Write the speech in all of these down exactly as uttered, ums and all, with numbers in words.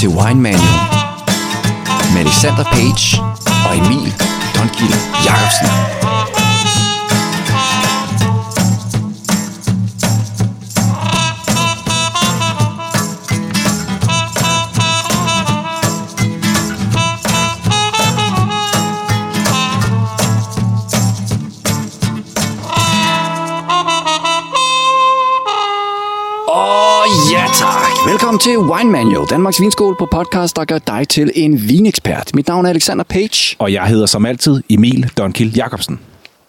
til Wine Manual med Alexander Page og Emil Dønkjær Jacobsen. Velkommen til Wine Manual, Danmarks vinskole på podcast, der gør dig til en vinekspert. Mit navn er Alexander Page. Og jeg hedder som altid Emil Dønkjær Jacobsen.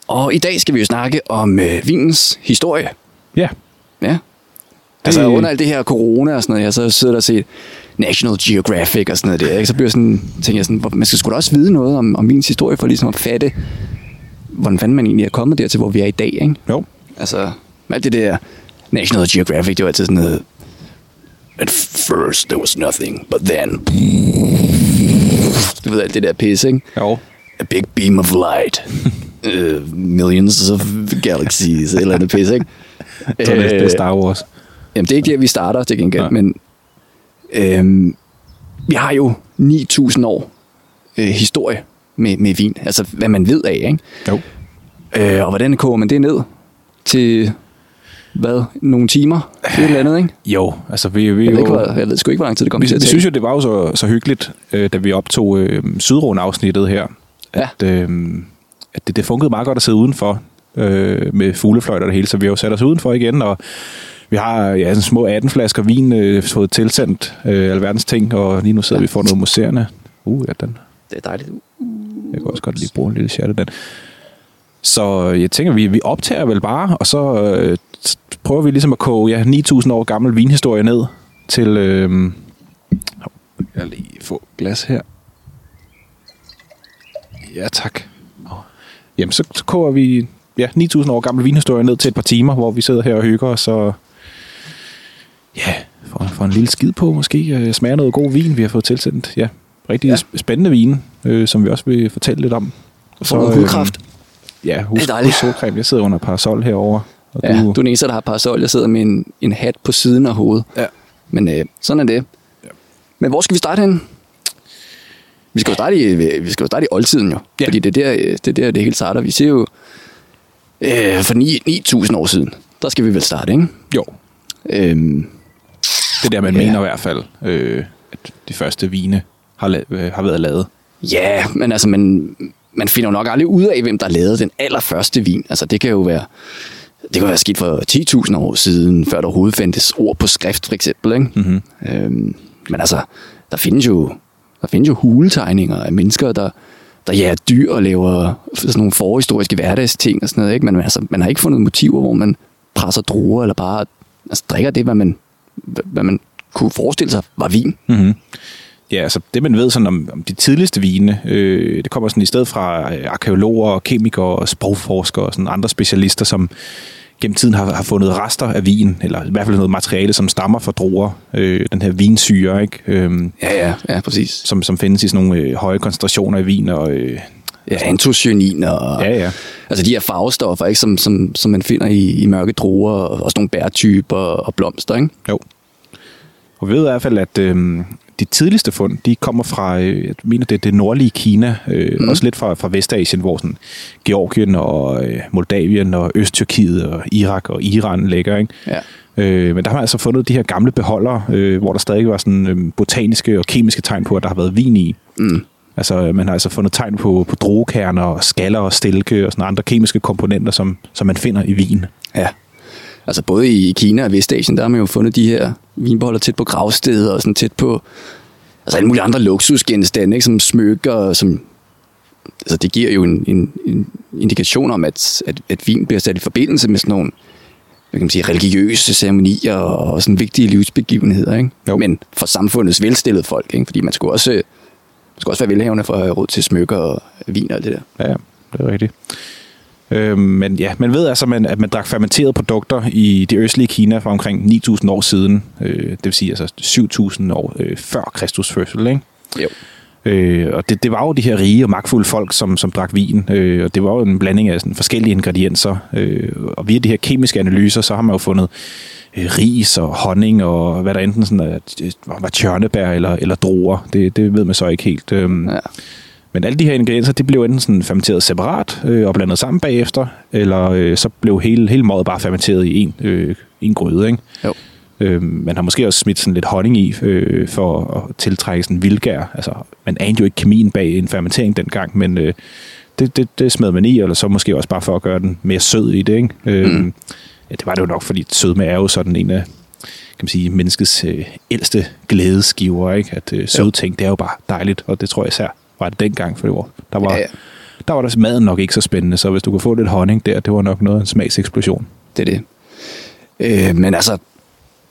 Og i dag skal vi jo snakke om øh, vinens historie. Ja. Ja. Altså det... under alt det her corona og sådan noget, jeg så sidder der og set National Geographic og sådan noget der. Ikke? Så bliver sådan, tænker jeg sådan, man skal sgu da også vide noget om, om vinens historie, for ligesom at fatte, hvordan fanden man egentlig er kommet der til, hvor vi er i dag, ikke? Jo. Altså, alt det der National Geographic, det var altid sådan noget... At first there was nothing, but then... Du ved alt det der pisse, ikke? Jo. A big beam of light. uh, millions of galaxies. Eller andet pisse, ikke? Det er næsten Star Wars. Jamen, det er ikke der, vi starter til gengæld, ja. Men... Øhm, vi har jo ni tusind år øh, historie med, med vin. Altså, hvad man ved af, ikke? Jo. Øh, og hvordan koger man det ned til... Hvad? Nogle timer? Et eller andet, ikke? Jo, altså vi... vi jeg, ved ikke, hvor, jeg ved sgu ikke, hvor lang tid det kom vi, til at tage. Vi synes jo, det var jo så, så hyggeligt, øh, da vi optog øh, Sydrhône-afsnittet her, ja. at, øh, at det, det fungerede meget godt at sidde udenfor øh, med fuglefløjter og det hele, så vi har jo sat os udenfor igen, og vi har ja, sådan små atten flasker vin øh, fået tilsendt øh, alverdens ting, og lige nu sidder ja. vi for noget museerne. Uh, ja, den... Det er dejligt. Uh, jeg kan også godt lige bruge en lille chat af den. Så jeg tænker, vi, vi optager vel bare, og så... Øh, prøver vi ligesom at koge ja, ni tusind år gammel vinhistorie ned til... Øh... Jeg lige få glas her. Ja, tak. Jamen, så, så koger vi ja, ni tusind år gammel vinhistorie ned til et par timer, hvor vi sidder her og hygger os og... Ja, får, får en lille skid på måske. Smager noget god vin, vi har fået tilsendt. Ja, rigtig ja. spændende vine, øh, som vi også vil fortælle lidt om. Så noget hudkraft. Øh, ja, hus, hus solcreme. Jeg sidder under parasol herovre. Ja, du er den eneste, der har parasol. Jeg sidder med en, en hat på siden af hovedet. Ja. Men øh, sådan er det. Ja. Men hvor skal vi starte hen? Vi skal jo starte i, vi skal jo starte i oldtiden jo. Ja. Fordi det er der, det, er der, det hele starter. Vi ser jo øh, for ni tusind år siden. Der skal vi vel starte, ikke? Jo. Øhm, det der, man ja. mener i hvert fald, øh, at de første vine har, la- har været lavet. Ja, men altså, man, man finder jo nok aldrig ud af, hvem der lavede den allerførste vin. Altså, det kan jo være... Det kan være sket for ti tusind år siden, før der overhovedet fandtes ord på skrift, for eksempel. Ikke? Mm-hmm. Øhm, men altså, der findes jo, der findes jo huletegninger af mennesker, der, der jager dyr og laver sådan nogle forhistoriske hverdagsting og sådan noget. Ikke? Men altså, man har ikke fundet motiver, hvor man presser druer eller bare altså, drikker det, hvad man, hvad man kunne forestille sig var vin. Mm-hmm. Ja, altså det man ved sådan om, om de tidligste vine, øh, det kommer sådan i stedet fra arkæologer, kemikere og sprogforskere og sådan andre specialister, som gennem tiden har, har fundet rester af vin, eller i hvert fald noget materiale, som stammer fra druer, øh, den her vinsyre, ikke? Øh, ja, ja, ja, præcis. Som, som findes i sådan nogle øh, høje koncentrationer i vin og... Øh, ja, antocyaniner og... Ja, ja. Altså de her farvestoffer, ikke? Som, som, som man finder i, i mørke druer og også nogle bærtyper og blomster, ikke? Jo. Og vi ved i hvert fald, at... Øh, de tidligste fund, de kommer fra, jeg mener det, det nordlige Kina, øh, mm. også lidt fra, fra Vestasien, hvor sådan Georgien og øh, Moldavien og Østtyrkiet og Irak og Iran ligger, ikke? Ja. Øh, men der har man altså fundet de her gamle beholdere, øh, hvor der stadig var sådan øh, botaniske og kemiske tegn på, at der har været vin i. Mm. Altså man har altså fundet tegn på, på druekerner og skaller og stilke og sådan andre kemiske komponenter, som, som man finder i vin. Ja. Altså både i Kina og Vestasien, der har man jo fundet de her vinbeholder tæt på gravsteder og sådan tæt på altså alle mulige andre luksusgenstande, ikke, som smykker, som altså det giver jo en, en, en indikation om at, at at vin bliver sat i forbindelse med sådan nogle, hvad kan man sige, religiøse ceremonier og sådan vigtige livsbegivenheder, ikke? Jo. Men for samfundets velstillede folk, ikke? Fordi man skulle også man skulle også være velhavende for at have råd til smykker og vin og det der. Ja, ja, det er rigtigt. Øh, men ja, man ved altså, man, at man drak fermenterede produkter i det østlige Kina fra omkring ni tusind år siden, øh, det vil sige altså syv tusind år øh, før Kristus fødsel, ikke? Jo. Øh, og det, det var jo de her rige og magtfulde folk, som, som drak vin, øh, og det var jo en blanding af sådan forskellige ingredienser. Øh, og via de her kemiske analyser, så har man jo fundet øh, ris og honning og hvad der enten sådan var tjørnebær eller, eller druer. Det, det ved man så ikke helt. Øh. Ja. Men alle de her ingredienser, det blev enten sådan fermenteret separat øh, og blandet sammen bagefter, eller øh, så blev hele, hele mødet bare fermenteret i en, øh, en grøde, ikke? Jo. Øh, man har måske også smidt sådan lidt honning i øh, for at tiltrække sådan vildgær. Altså, man anede jo ikke kemien bag en fermentering dengang, men øh, det, det, det smed man i, eller så måske også bare for at gøre den mere sød i det, ikke? Øh, mm. Ja, det var det jo nok, fordi sødme er jo sådan en af, kan man sige, menneskets øh, ældste glædeskiver, ikke? At øh, søde ting, det er jo bare dejligt, og det tror jeg især var det dengang, for det var, der var, ja, ja. Der var der maden nok ikke så spændende, så hvis du kunne få lidt honning der, det var nok noget af en smagseksplosion. Det er det. Øh, men altså,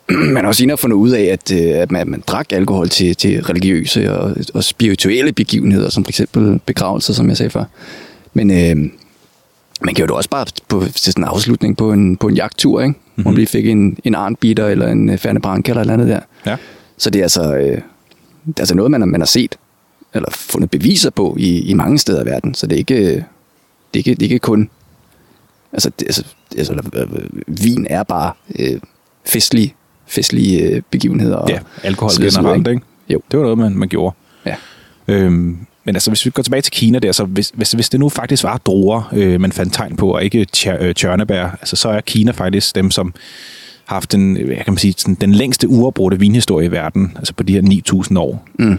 man har også senere fundet ud af, at, at, man, at man drak alkohol til, til religiøse og, og spirituelle begivenheder, som for eksempel begravelser, som jeg sagde før. Men øh, man gjorde det også bare på, til sådan en afslutning på en, på en jagttur, ikke? Mm-hmm. Hvor vi fik en, en arnbitter eller en færne branke eller et eller andet der. Ja. Så det er altså, øh, det er altså noget, man har, man har set eller fundet beviser på i, i mange steder i verden, så det er ikke, det er ikke, det er ikke kun, altså, det, altså, altså vin er bare øh, festlige, festlige begivenheder. Og ja, alkohol generelt, ikke? Jo. Det var noget, man, man gjorde. Ja. Øhm, men altså, hvis vi går tilbage til Kina der, så hvis, hvis, hvis det nu faktisk var druer, øh, man fandt tegn på, og ikke tjørnebær, altså så er Kina faktisk dem, som har haft den, jeg kan sige, sådan, den længste uafbrudte vinhistorie i verden, altså på de her ni tusind år. Mm.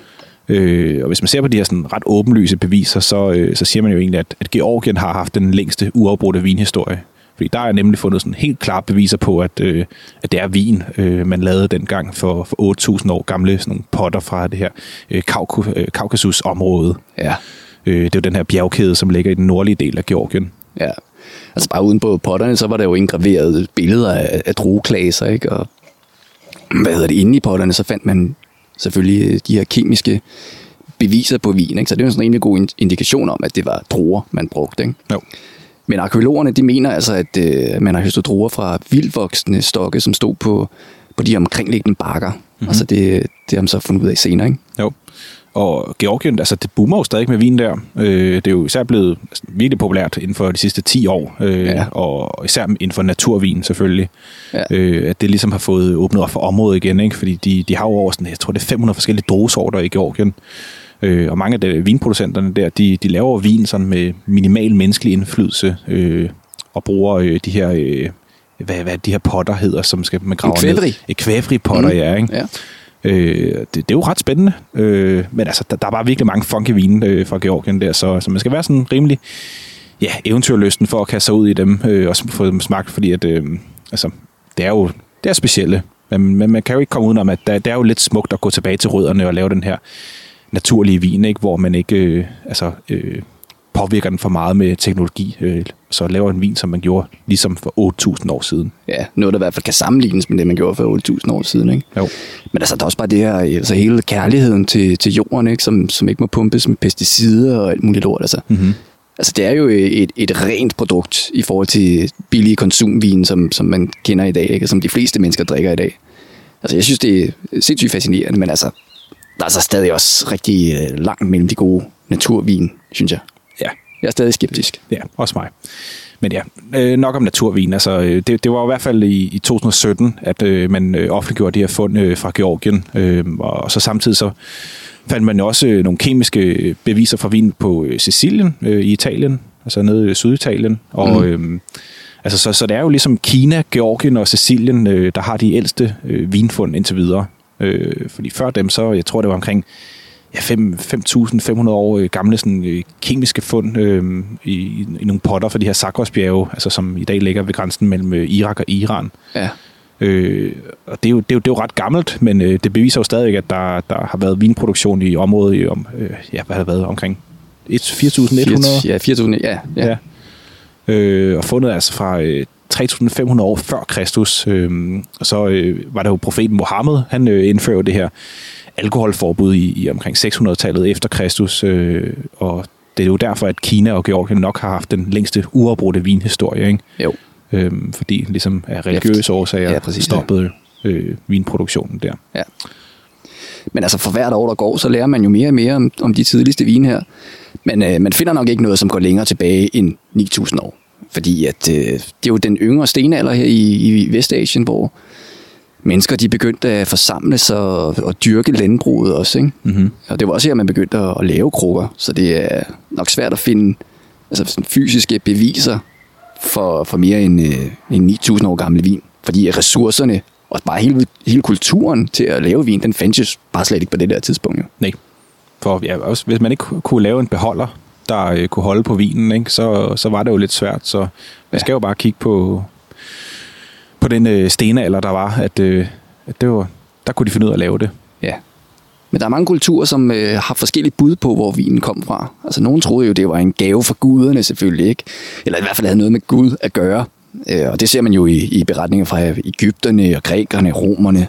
Øh, og hvis man ser på de her sådan ret åbenlyse beviser, så, øh, så siger man jo egentlig, at, at Georgien har haft den længste uafbrudte vinhistorie. Fordi der er nemlig fundet sådan helt klare beviser på, at, øh, at det er vin, øh, man lavede dengang for, for otte tusind år gamle sådan nogle potter fra det her øh, Kaukasus-område. Ja. Øh, det er jo den her bjergkæde, som ligger i den nordlige del af Georgien. Ja, altså bare uden på potterne, så var der jo indgraverede billeder af, af drueklaser, ikke? Og hvad hedder det, inde i potterne, så fandt man selvfølgelig de her kemiske beviser på vin, ikke? Så det er jo sådan en rimelig god indikation om, at det var druer, man brugte, ikke? Jo. Men arkæologerne, de mener altså, at øh, man har høstet druer fra vildvoksende stokke, som stod på, på de omkringliggende bakker. Mm-hmm. Altså det, det har man så fundet ud af senere, ikke? Jo. Og Georgien, altså det boomer jo stadig med vin der. Øh, det er jo især blevet virkelig populært inden for de sidste ti år, øh, ja. Og især inden for naturvin selvfølgelig. Ja. Øh, at det ligesom har fået åbnet op for området igen, ikke? Fordi de, de har jo over sådan, jeg tror det er fem hundrede forskellige druesorter i Georgien. Øh, og mange af de vinproducenterne der, de, de laver vin sådan med minimal menneskelig indflydelse, øh, og bruger øh, de her, øh, hvad, hvad de her potter hedder, som skal man grave ned. Kvæfri. Kvæfri potter, mm. ja, ikke? Ja. Øh, det, det er jo ret spændende, øh, men altså, der, der er bare virkelig mange funky vine øh, fra Georgien der, så, så man skal være sådan rimelig ja, eventyrlysten for at kaste sig ud i dem, øh, og få dem smagt, fordi at, øh, altså, det er jo det er specielle, men, men man kan jo ikke komme udenom, at der, det er jo lidt smukt at gå tilbage til rødderne og lave den her naturlige vin, ikke? Hvor man ikke øh, altså, øh, påvirker den for meget med teknologi, øh, så laver en vin, som man gjorde ligesom for otte tusind år siden. Ja, noget der i hvert fald kan sammenlignes med det, man gjorde for otte tusind år siden, ikke? Jo. Men altså, der er også bare det her, altså hele kærligheden til, til jorden, ikke? Som, som ikke må pumpes med pesticider og alt muligt lort, altså. Mm-hmm. Altså, det er jo et, et rent produkt i forhold til billige konsumvin, som, som man kender i dag, ikke? Og som de fleste mennesker drikker i dag. Altså, jeg synes, det er sindssygt fascinerende, men altså, der er så stadig også rigtig langt mellem de gode naturvin, synes jeg. Ja. Jeg er stadig skeptisk. Ja, også mig. Men ja, øh, nok om naturvin. Altså, det, det var i hvert fald i, i to tusind og sytten, at øh, man offentliggjorde de her fund øh, fra Georgien. Øh, og så samtidig så fandt man også øh, nogle kemiske beviser fra vin på øh, Sicilien øh, i Italien, altså nede i Syditalien. Og, mm. øh, altså, så, så det er jo ligesom Kina, Georgien og Sicilien, øh, der har de ældste øh, vinfund indtil videre. Øh, fordi før dem så, jeg tror det var omkring ja, fem tusind fem hundrede år øh, gamle sådan, øh, kemiske fund øh, i, i, i nogle potter for de her Sakrosbjerge, altså som i dag ligger ved grænsen mellem øh, Irak og Iran. Ja. Øh, og det er, jo, det, er jo, det er jo ret gammelt, men øh, det beviser jo stadigvæk, at der, der har været vinproduktion i området i om, øh, ja, hvad har det været, omkring fire tusind et hundrede? Ja, fire tusind, ja. ja. ja. Øh, og fundet altså fra Øh, tre tusind fem hundrede år før Kristus, øh, og så øh, var der jo profeten Mohammed, han øh, indførte det her alkoholforbud i, i omkring seks hundrede-tallet efter Kristus, øh, og det er jo derfor, at Kina og Georgien nok har haft den længste uafbrudte vinhistorie, ikke? Jo. Øh, fordi ligesom af religiøse årsager ja, præcis, stoppede øh, vinproduktionen der. Ja. Men altså for hvert år, der går, så lærer man jo mere og mere om, om de tidligste vine her. Men øh, man finder nok ikke noget, som går længere tilbage end ni tusind år. Fordi at, øh, det er jo den yngre stenalder her i, i Vestasien, hvor mennesker de begyndte at forsamle sig og, og dyrke landbruget også. Ikke? Mm-hmm. Og det var også her, man begyndte at, at lave krukker. Så det er nok svært at finde altså, sådan fysiske beviser for, for mere end, øh, end ni tusind år gamle vin. Fordi ressourcerne og bare hele, hele kulturen til at lave vin, den fandtes bare slet ikke på det der tidspunkt. Jo. Nej, for ja, også, hvis man ikke kunne lave en beholder, der øh, kunne holde på vinen, ikke, så, så var det jo lidt svært. Så man ja. skal jo bare kigge på, på den øh, stenalder, der var, at, øh, at det var, der kunne de finde ud af at lave det. Ja, men der er mange kulturer, som øh, har forskellige bud på, hvor vinen kom fra. Altså nogen troede jo, det var en gave fra guderne selvfølgelig, ikke? Eller i hvert fald havde noget med Gud at gøre. Og det ser man jo i, i beretninger fra Egypterne og grækerne, romerne,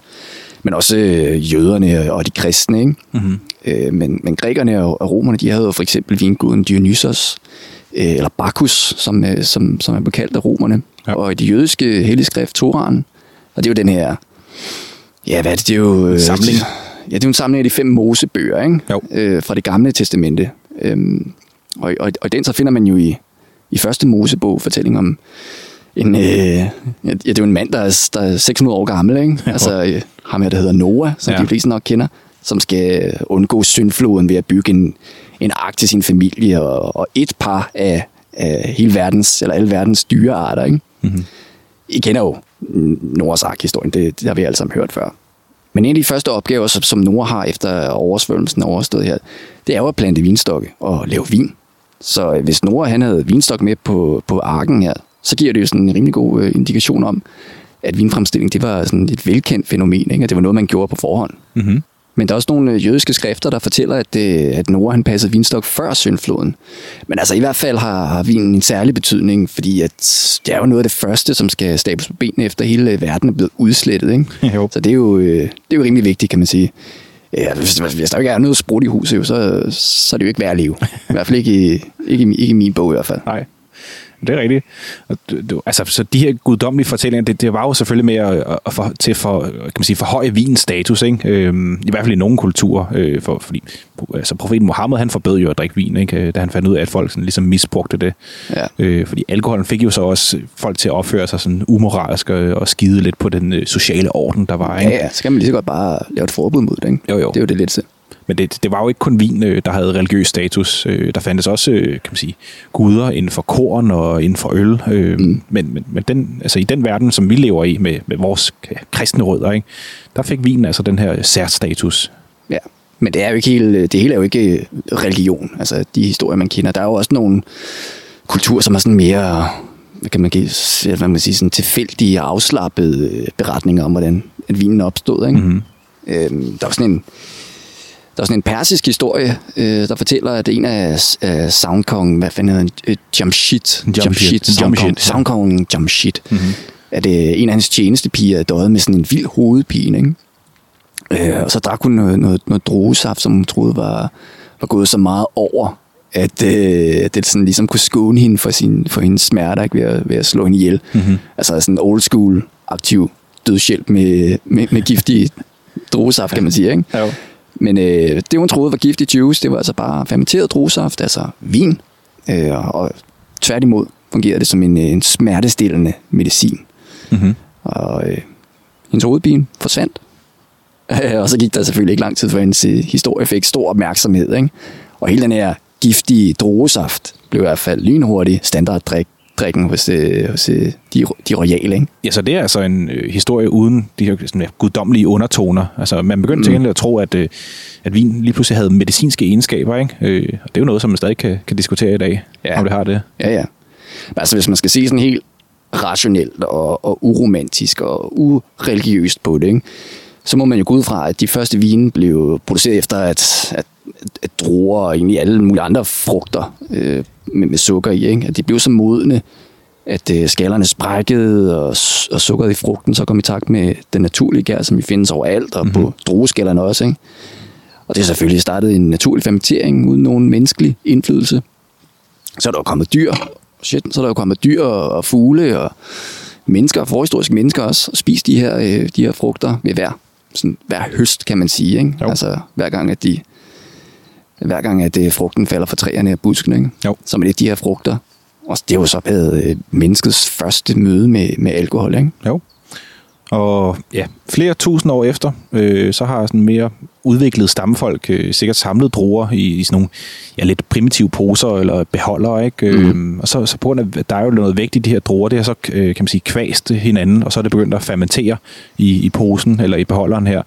men også jøderne og de kristne. Ikke? Mm-hmm. Men, men grækerne og romerne, de havde jo for eksempel vinguden Dionysos, eller Bacchus, som, som, som er bekaldt af romerne. Ja. Og i de jødiske helligskrift, Toraen, og det er jo den her, ja hvad er det, det er jo... Samling. Ja, det er jo en samling af de fem mosebøger, ikke? Jo. Fra Det Gamle Testamente. Og, og, og den så finder man jo i, i første mosebog fortælling om En, øh, ja, det er jo en mand, der er, der er seks hundrede år gammel, ikke? Altså øh, ham her, der hedder Noah, som ja. de fleste nok kender, som skal undgå syndfloden ved at bygge en, en ark til sin familie, og, og et par af, af hele verdens, eller alle verdens dyrearter, ikke? Mm-hmm. I kender jo Noahs ark-historien, det, det har vi alle sammen hørt før. Men en af de første opgaver, som, som Noah har efter oversvømmelsen overstået her, det er jo at plante vinstokke og lave vin. Så hvis Noah han havde vinstok med på, på arken her, så giver det jo sådan en rimelig god indikation om, at vinfremstilling, det var sådan et velkendt fænomen, ikke? At det var noget, man gjorde på forhånd. Mm-hmm. Men der er også nogle jødiske skrifter, der fortæller, at, at Noah han passede vinstok før syndfloden. Men altså i hvert fald har, har vinen en særlig betydning, fordi at det er jo noget af det første, som skal stables på benene, efter hele verden er blevet udslettet. Ikke? Så det er, jo, det er jo rimelig vigtigt, kan man sige. Ja, hvis der ikke er noget sprudt i huset, så, så er det jo ikke værd at leve. I hvert fald ikke i, ikke i, ikke i min bog i hvert fald. Nej. Det er rigtigt. Altså, så de her guddommelige fortællinger, det, det var jo selvfølgelig mere at for, til for, kan man sige, forhøje vinens status, ikke? Øhm, i hvert fald i nogle kulturer, øh, for, fordi altså, profeten Mohammed, han forbød jo at drikke vin, ikke? Da han fandt ud af, at folk sådan, ligesom misbrugte det. Ja. Øh, fordi alkoholen fik jo så også folk til at opføre sig sådan umoralsk og, og skide lidt på den sociale orden, der var. Ikke? Ja, ja, så kan man lige så godt bare lave et forbud mod det, ikke? Jo, jo. Det er jo det lidt til. Men det, det var jo ikke kun vin, der havde religiøs status. Der fandtes også, kan man sige, guder inden for korn og inden for øl. Mm. Men, men, men den, altså i den verden, som vi lever i med, med vores kristne rødder, ikke, der fik vinen altså den her særstatus. Ja, men det er jo ikke hele, det hele er jo ikke religion. Altså de historier, man kender. Der er jo også nogle kulturer, som er sådan mere, hvad kan man, give, hvad man sige, sådan tilfældige og afslappede beretninger om, hvordan at vinen opstod. Ikke? Mm-hmm. Øhm, der var sådan en Der er sådan en persisk historie, der fortæller, at en af soundkongen, hvad fanden hedder han, Jamshit, Jamshit, Jamshit, soundkongen Jamshit, mm-hmm. at en af hans tjenestepiger døde med sådan en vild hovedpine, ikke? Og så drak hun noget, noget, noget druesaft, som hun troede var, var gået så meget over, at øh, det sådan ligesom kunne skåne hende for, sin, for hendes smerter, ikke? Ved, at, ved at slå hende ihjel. Mm-hmm. Altså sådan en old school aktiv dødshjælp med, med, med giftig druesaft, kan man sige, ikke? Ja, jo. Men øh, det, hun troede var giftig juice, det var altså bare fermenteret druesaft, altså vin. Øh, og tværtimod fungerede det som en, en smertestillende medicin. Mm-hmm. Og øh, hendes hovedpine forsvandt. Og så gik der selvfølgelig ikke lang tid, før hendes historie fik stor opmærksomhed. Ikke? Og hele den her giftige druesaft blev i hvert fald lynhurtig standarddrik. drikken hos, øh, hos øh, de, de royale, ikke? Ja, så det er altså en øh, historie uden de her sådan, ja, guddommelige undertoner. Altså, man begyndte mm. til at tro, at, øh, at vin lige pludselig havde medicinske egenskaber, ikke? Øh, og det er jo noget, som man stadig kan, kan diskutere i dag, ja. Om det har det. Ja, ja. Altså, hvis man skal se sådan helt rationelt og, og uromantisk og ureligiøst på det, ikke? Så må man jo gå ud fra, at de første vine blev produceret efter, at, at, at druer og egentlig alle mulige andre frugter øh, med, med sukker i, ikke? At de blev så modne, at øh, skallerne sprækkede, og, og sukkeret i frugten så kom i takt med den naturlige gær, som vi findes overalt, og mm-hmm. på drueskallerne også. Ikke? Og det er selvfølgelig startet en naturlig fermentering uden nogen menneskelig indflydelse. Så er der jo kommet dyr, Shit, så er der jo kommet dyr og, og fugle og mennesker, forhistoriske mennesker også, og spiste de her, øh, de her frugter ved vejr. sådan, hver høst, kan man sige. Ikke? Altså hver gang, at de, hver gang, at det, frugten falder fra træerne og buskene. Ikke? Så med de her frugter. Og det er jo så blevet menneskets første møde med, med alkohol. Ikke? Jo. Og ja, flere tusind år efter, øh, så har sådan mere udviklede stammefolk øh, sikkert samlet druer i, i sådan nogle ja, lidt primitive poser eller beholdere, ikke? Mm. Øh, og så, så på grund af, der er jo noget vægt i de her druer, det har så, øh, kan man sige, kvæst hinanden, og så er det begyndt at fermentere i, i posen eller i beholderen her,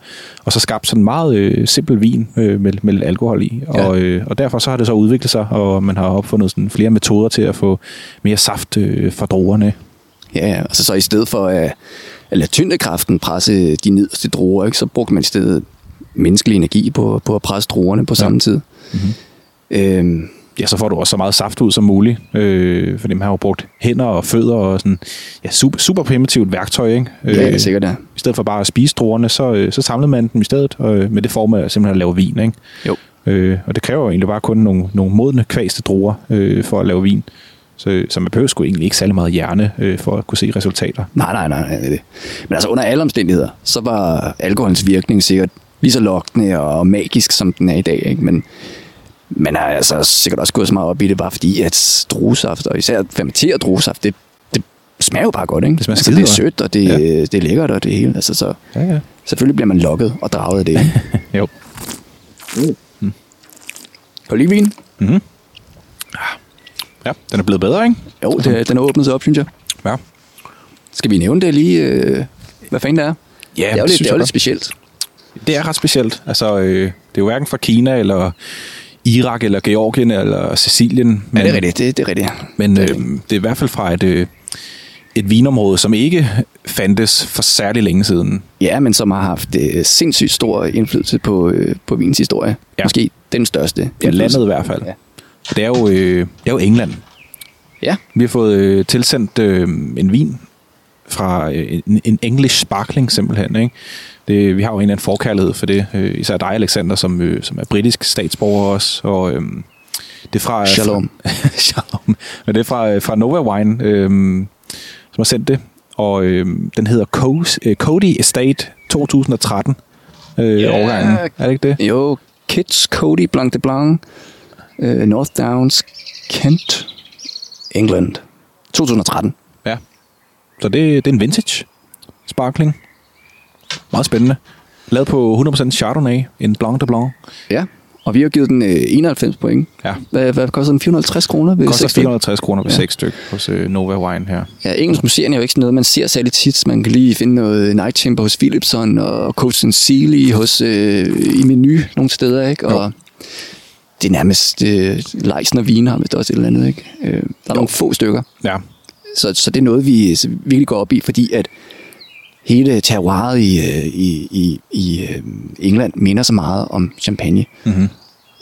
og så skabt sådan meget øh, simpel vin øh, med, med alkohol i, ja. og, øh, og derfor så har det så udviklet sig, og man har opfundet sådan flere metoder til at få mere saft øh, fra druerne. Ja, altså så i stedet for øh, at lade tyngdekraften presse de nederste druer, ikke, så brugte man i stedet menneskelig energi på, på at presse druerne på samme ja. tid. Mm-hmm. Øhm, ja, så får du også så meget saft ud som muligt, øh, for dem har jo brugt hænder og fødder og sådan, ja, super, super primitivt værktøj, ikke? Øh, ja, sikkert ja. I stedet for bare at spise druerne, så, så samlede man dem i stedet, øh, med det form af simpelthen at lave vin, ikke? Jo. Øh, og det kræver jo egentlig bare kun nogle, nogle modne kvæste druer øh, for at lave vin. Så, så man behøver sgu egentlig ikke særlig meget hjerne øh, for at kunne se resultater. Nej, nej, nej. nej. Men altså under alle omstændigheder, så var alkoholens virkning sikkert lige så lokkende og magisk, som den er i dag. Ikke? Men man har altså sikkert også gået så meget op i det, bare fordi at druesaft, og især fermenteret druesaft, det, det smager jo bare godt. Ikke? Det smager altså, det er sødt, og det, ja. det er lækkert, og det hele. Altså, så ja, ja. Selvfølgelig bliver man lokket og draget af det. Jo. Uh. Mm. Kan du lide vin? Mhm. Ja, den er blevet bedre, ikke? Jo, det, den har åbnet sig op, synes jeg. Ja. Skal vi nævne det lige? Øh, hvad fanden det er? Ja, det er jo lidt, det er jo lidt specielt. Det er ret specielt. Altså, øh, det er jo hverken fra Kina, eller Irak, eller Georgien, eller Sicilien. Men, ja, det er rigtigt. Det, det er rigtigt. Men øh, det er i hvert fald fra et, øh, et vinområde, som ikke fandtes for særlig længe siden. Ja, men som har haft øh, sindssygt stor indflydelse på, øh, på vins historie. Ja. Måske den største. Ja, landet i hvert fald. Ja. Det er, jo, øh, det er jo England. Ja. Vi har fået øh, tilsendt øh, en vin fra øh, en, en English sparkling simpelthen. Ikke? Det, vi har jo en eller anden forkærlighed for det. Øh, især dig, Alexander, som, øh, som er britisk statsborger også. Og, øh, det er fra, Shalom. Fra, Shalom. Men det er fra, fra Nova Wine, øh, som har sendt det. Og øh, den hedder Cody Estate to tusind og tretten. Øh, yeah. Årgangen. Er det ikke det? Jo, Kids Cody Blanc de Blanc. North Downs, Kent, England, to tusind og tretten. Ja, så det, det er en vintage sparkling. Meget spændende. Lavet på hundrede procent Chardonnay, en Blanc de Blanc. Ja, og vi har givet den enoghalvfems point. Ja. Hvad, hvad koster den? fire hundrede og halvtreds kroner ved koster seks stykker? fire hundrede og halvtreds kroner ved ja. seks stykker hos Nova Wine her. Ja, engelsk museerne er jo ikke sådan noget, man ser særligt tit. Man kan lige finde noget Night Chamber hos Philipson og Coast and Sealy hos, øh, i Menu nogle steder, ikke? Og jo. Det er nærmest øh, lejsen og viner, hvis det også et eller andet, ikke? Øh, der er jo. Nogle få stykker. Ja. Så, så det er noget, vi virkelig går op i, fordi at hele terroiret i, i, i, i England minder så meget om champagne. Mm-hmm.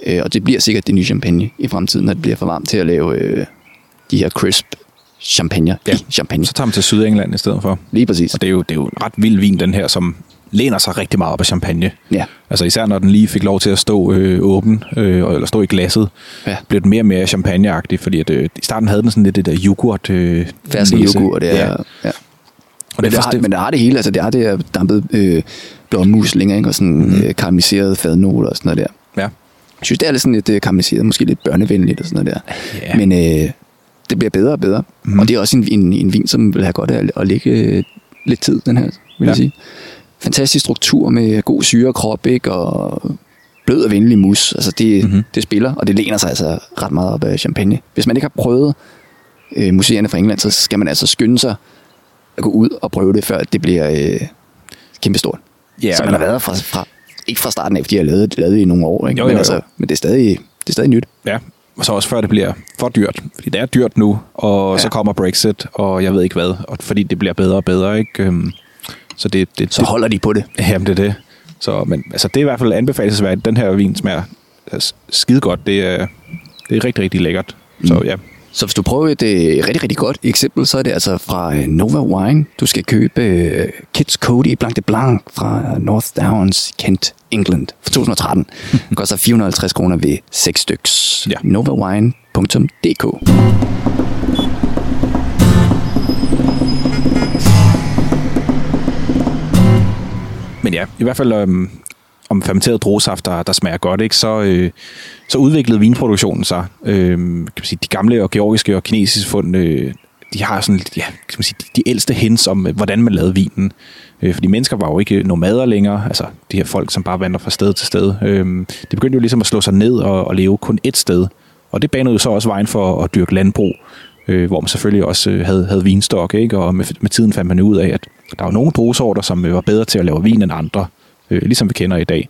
Øh, og det bliver sikkert det nye champagne i fremtiden, når det bliver for varmt til at lave øh, de her crisp champagner. Ja. Champagne. Så tager man til Sydengland i stedet for. Lige præcis. Og det er jo, det er jo ret vild vin, den her, som læner sig rigtig meget op af champagne. Ja. Altså især når den lige fik lov til at stå øh, åben, øh, eller stå i glasset, ja. Blev den mere og mere champagneagtig, fordi at, øh, i starten havde den sådan lidt det der yoghurt. Øh, Fersk yoghurt, ja. ja. ja. Og men, det har, det, men der har det hele, altså det har det her dampet øh, blommuslinger, ikke? Og sådan mm. øh, karamelliserede fadnoter og sådan noget der. Ja. Jeg synes, det er lidt sådan lidt øh, karamelliseret, måske lidt børnevenligt og sådan noget der. Ja. Men øh, det bliver bedre og bedre. Mm. Og det er også en, en, en vin, som vil have godt af at ligge øh, lidt tid, den her, vil ja. jeg sige. Fantastisk struktur med god syrekrop, ikke? Og blød og venlig mus. Altså det, mm-hmm. det spiller, og det læner sig altså ret meget op af champagne. Hvis man ikke har prøvet øh, museerne fra England, så skal man altså skynde sig at gå ud og prøve det, før det bliver øh, kæmpestort. Yeah, så man har været fra, fra, ikke fra starten af, fordi jeg har lavet, lavet det i nogle år, ikke? Jo, men, jo, jo. Altså, men det, er stadig, det er stadig nyt. Ja, og så også før det bliver for dyrt, fordi det er dyrt nu, og ja. Så kommer Brexit, og jeg ved ikke hvad, og fordi det bliver bedre og bedre, ikke? Så, det, det, så holder de på det. Jamen, det er det. Så, men, altså, det er i hvert fald anbefalesværdigt. Den her vin smager skide godt. Det er, det er rigtig, rigtig lækkert. Mm. Så, ja. Så hvis du prøver et rigtig, rigtig godt eksempel, så er det altså fra Nova Wine. Du skal købe Kids Cody Blanc de Blanc fra North Downs, Kent, England fra to tusind og tretten. Det koster fire hundrede og halvtreds kroner ved seks styks. Ja. nova wine punktum d k. men ja, i hvert fald øhm, om fermenteret druesaft, der, der smager godt, ikke? Så, øh, så udviklede vinproduktionen sig. Øh, kan man sige, de gamle og georgiske og kinesiske fund, øh, de har sådan, ja, kan man sige, de, de ældste hints om, hvordan man lavede vinen. Øh, fordi mennesker var jo ikke nomader længere, altså de her folk, som bare vandrer fra sted til sted. Øh, det begyndte jo ligesom at slå sig ned og, og leve kun ét sted. Og det banede jo så også vejen for at dyrke landbrug, øh, hvor man selvfølgelig også havde, havde vinstok, ikke? Og med, med tiden fandt man ud af, at der var nogle druesorter, som var bedre til at lave vin end andre, øh, ligesom vi kender i dag.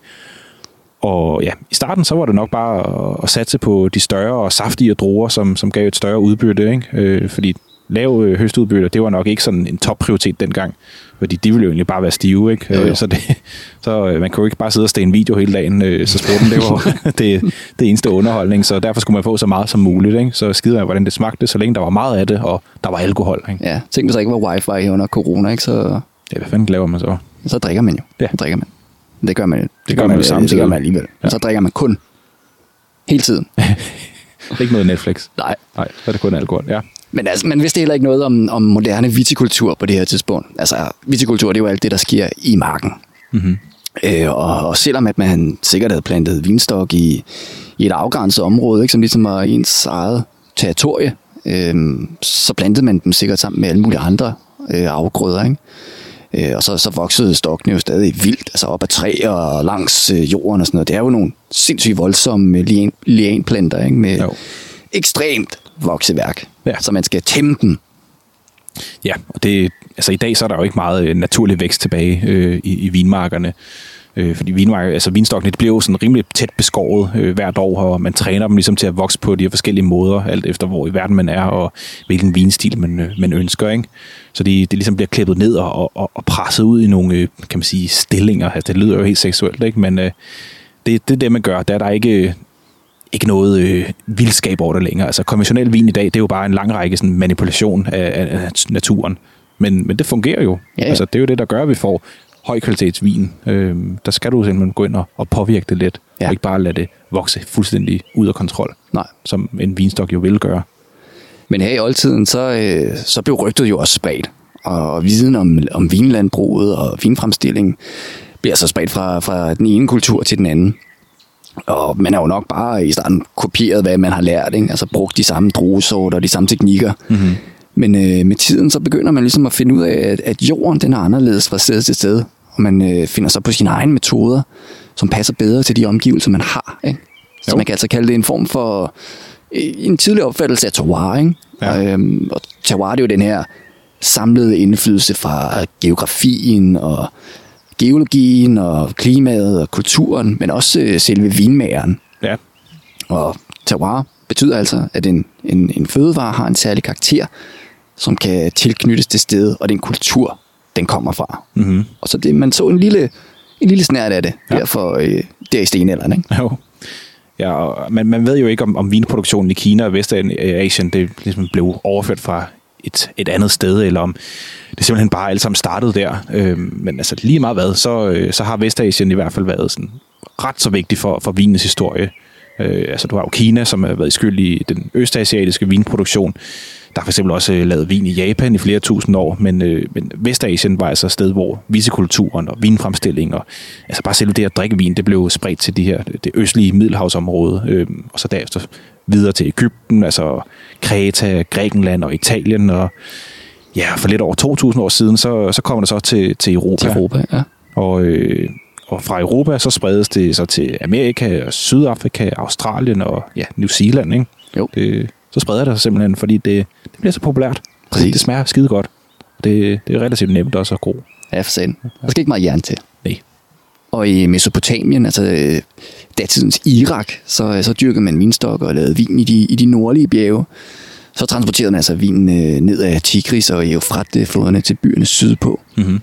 Og ja, i starten så var det nok bare at satse på de større og saftige druer, som, som gav et større udbytte, ikke? Øh, fordi lave høstudbytter, det var nok ikke sådan en topprioritet dengang, fordi de ville jo egentlig bare være stive, ikke? Jo, jo. Så, det, så man kunne jo ikke bare sidde og stå en video hele dagen, så sporten, det var det, det eneste underholdning, så derfor skulle man få så meget som muligt, ikke? Så skide man, hvordan det smagte, så længe der var meget af det, og der var alkohol, ikke? Ja, tænk hvis der ikke var wifi under corona, ikke? Så... Ja, hvad fanden laver man så? Så drikker man jo. Ja. Så drikker man. Det gør man, det det gør man jo samtidig. Det gør man alligevel. Ja. Så drikker man kun. Hele tiden. Ikke noget Netflix. Nej. Nej, så er det kun alkohol, ja. Men altså, man vidste heller ikke noget om, om moderne vitikultur på det her tidspunkt. Altså, vitikultur, det var alt det, der sker i marken. Mm-hmm. Øh, og, og selvom at man sikkert havde plantet vinstok i, i et afgrænset område, ikke, som ligesom var ens eget territorie, øh, så plantede man dem sikkert sammen med alle mulige andre øh, afgrøder, ikke? Øh, og så, så voksede stokkene jo stadig vildt, altså op ad træer og langs øh, jorden og sådan noget. Det er jo nogle sindssygt voldsomme lian, lianplanter, ikke? Med jo. Ekstremt vokseværk, ja. Så man skal tæmme dem. Ja, og det, altså i dag så er der jo ikke meget naturlig vækst tilbage øh, i, i vinmarkerne, øh, fordi vinmarker, altså vinstokkene, det bliver jo sådan rimelig tæt beskåret øh, hvert år, og man træner dem ligesom til at vokse på de her forskellige måder, alt efter hvor i verden man er, og hvilken vinstil man, øh, man ønsker, ikke? Så det de ligesom bliver klippet ned og, og, og presset ud i nogle, øh, kan man sige, stillinger. Altså, det lyder jo helt seksuelt, ikke? Men øh, det, det er det, man gør. Der er der ikke... ikke noget øh, vildskab over det længere. Altså konventionel vin i dag, det er jo bare en lang række sådan, manipulation af, af naturen. Men, men det fungerer jo. Ja, ja. Altså det er jo det, der gør, at vi får højkvalitetsvin. Øh, der skal du simpelthen gå ind og, og påvirke det lidt, ja. Og ikke bare lade det vokse fuldstændig ud af kontrol, nej. Som en vinstok jo vil gøre. Men her i oldtiden, så, øh, så blev rygtet jo også spredt. Og viden om, om vinlandbruget og vinfremstillingen bliver så spredt fra, fra den ene kultur til den anden. Og man har jo nok bare i starten kopieret, hvad man har lært, ikke? Altså brugt de samme druesorter og de samme teknikker. Mm-hmm. Men øh, med tiden, så begynder man ligesom at finde ud af, at, at jorden, den er anderledes fra sted til sted. Og man øh, finder så på sine egne metoder, som passer bedre til de omgivelser, man har, ikke? Så jo. Man kan altså kalde det en form for øh, en tidlig opfattelse af terroir, ikke? Ja. Og, øh, og terroir, det er jo den her samlede indflydelse fra geografien og... geologien og klimaet og kulturen, men også selve vinmageren. Ja. Og terroir betyder altså, at en, en, en fødevare har en særlig karakter, som kan tilknyttes til stedet og den kultur, den kommer fra. Mm-hmm. Og så det, man så en lille, en lille snært af det, ja. der, for, øh, der i stenalderen, ikke? Jo. Ja, og man, man ved jo ikke, om, om vinproduktionen i Kina og Vestasien, det ligesom blev overført fra Et, et andet sted, eller om det simpelthen bare alle sammen startede der. Øhm, men altså lige meget hvad, så, øh, så har Vestasien i hvert fald været sådan ret så vigtig for, for vinens historie. Øh, altså du har jo Kina, som har været skyld i den østasiatiske vinproduktion. Der er for eksempel også øh, lavet vin i Japan i flere tusind år, men, øh, men Vestasien var altså et sted, hvor vitikulturen og vinfremstilling og altså bare selv det at drikke vin, det blev spredt til de her, det østlige Middelhavsområde, øh, og så derefter videre til Egypten, altså Kreta, Grækenland og Italien, og ja, for lidt over to tusind år siden, så, så kommer det så til, til Europa. Til Europa, ja. Og, øh, og fra Europa, så spredes det så til Amerika, og Sydafrika, Australien og ja, New Zealand, ikke? Jo. Det, så spreder det sig simpelthen, fordi det, det bliver så populært. Præcis. Det smager skide godt. Det, det er relativt nemt også at gro. Ja, for sent. Der skal ikke meget jern til. Nej. Og i Mesopotamien, altså datidens Irak, så, så dyrkede man vinstokker og lavede vin i de, i de nordlige bjerge. Så transporterede man altså vinen ned af Tigris og Eufratfloderne til byerne sydpå. Mm-hmm.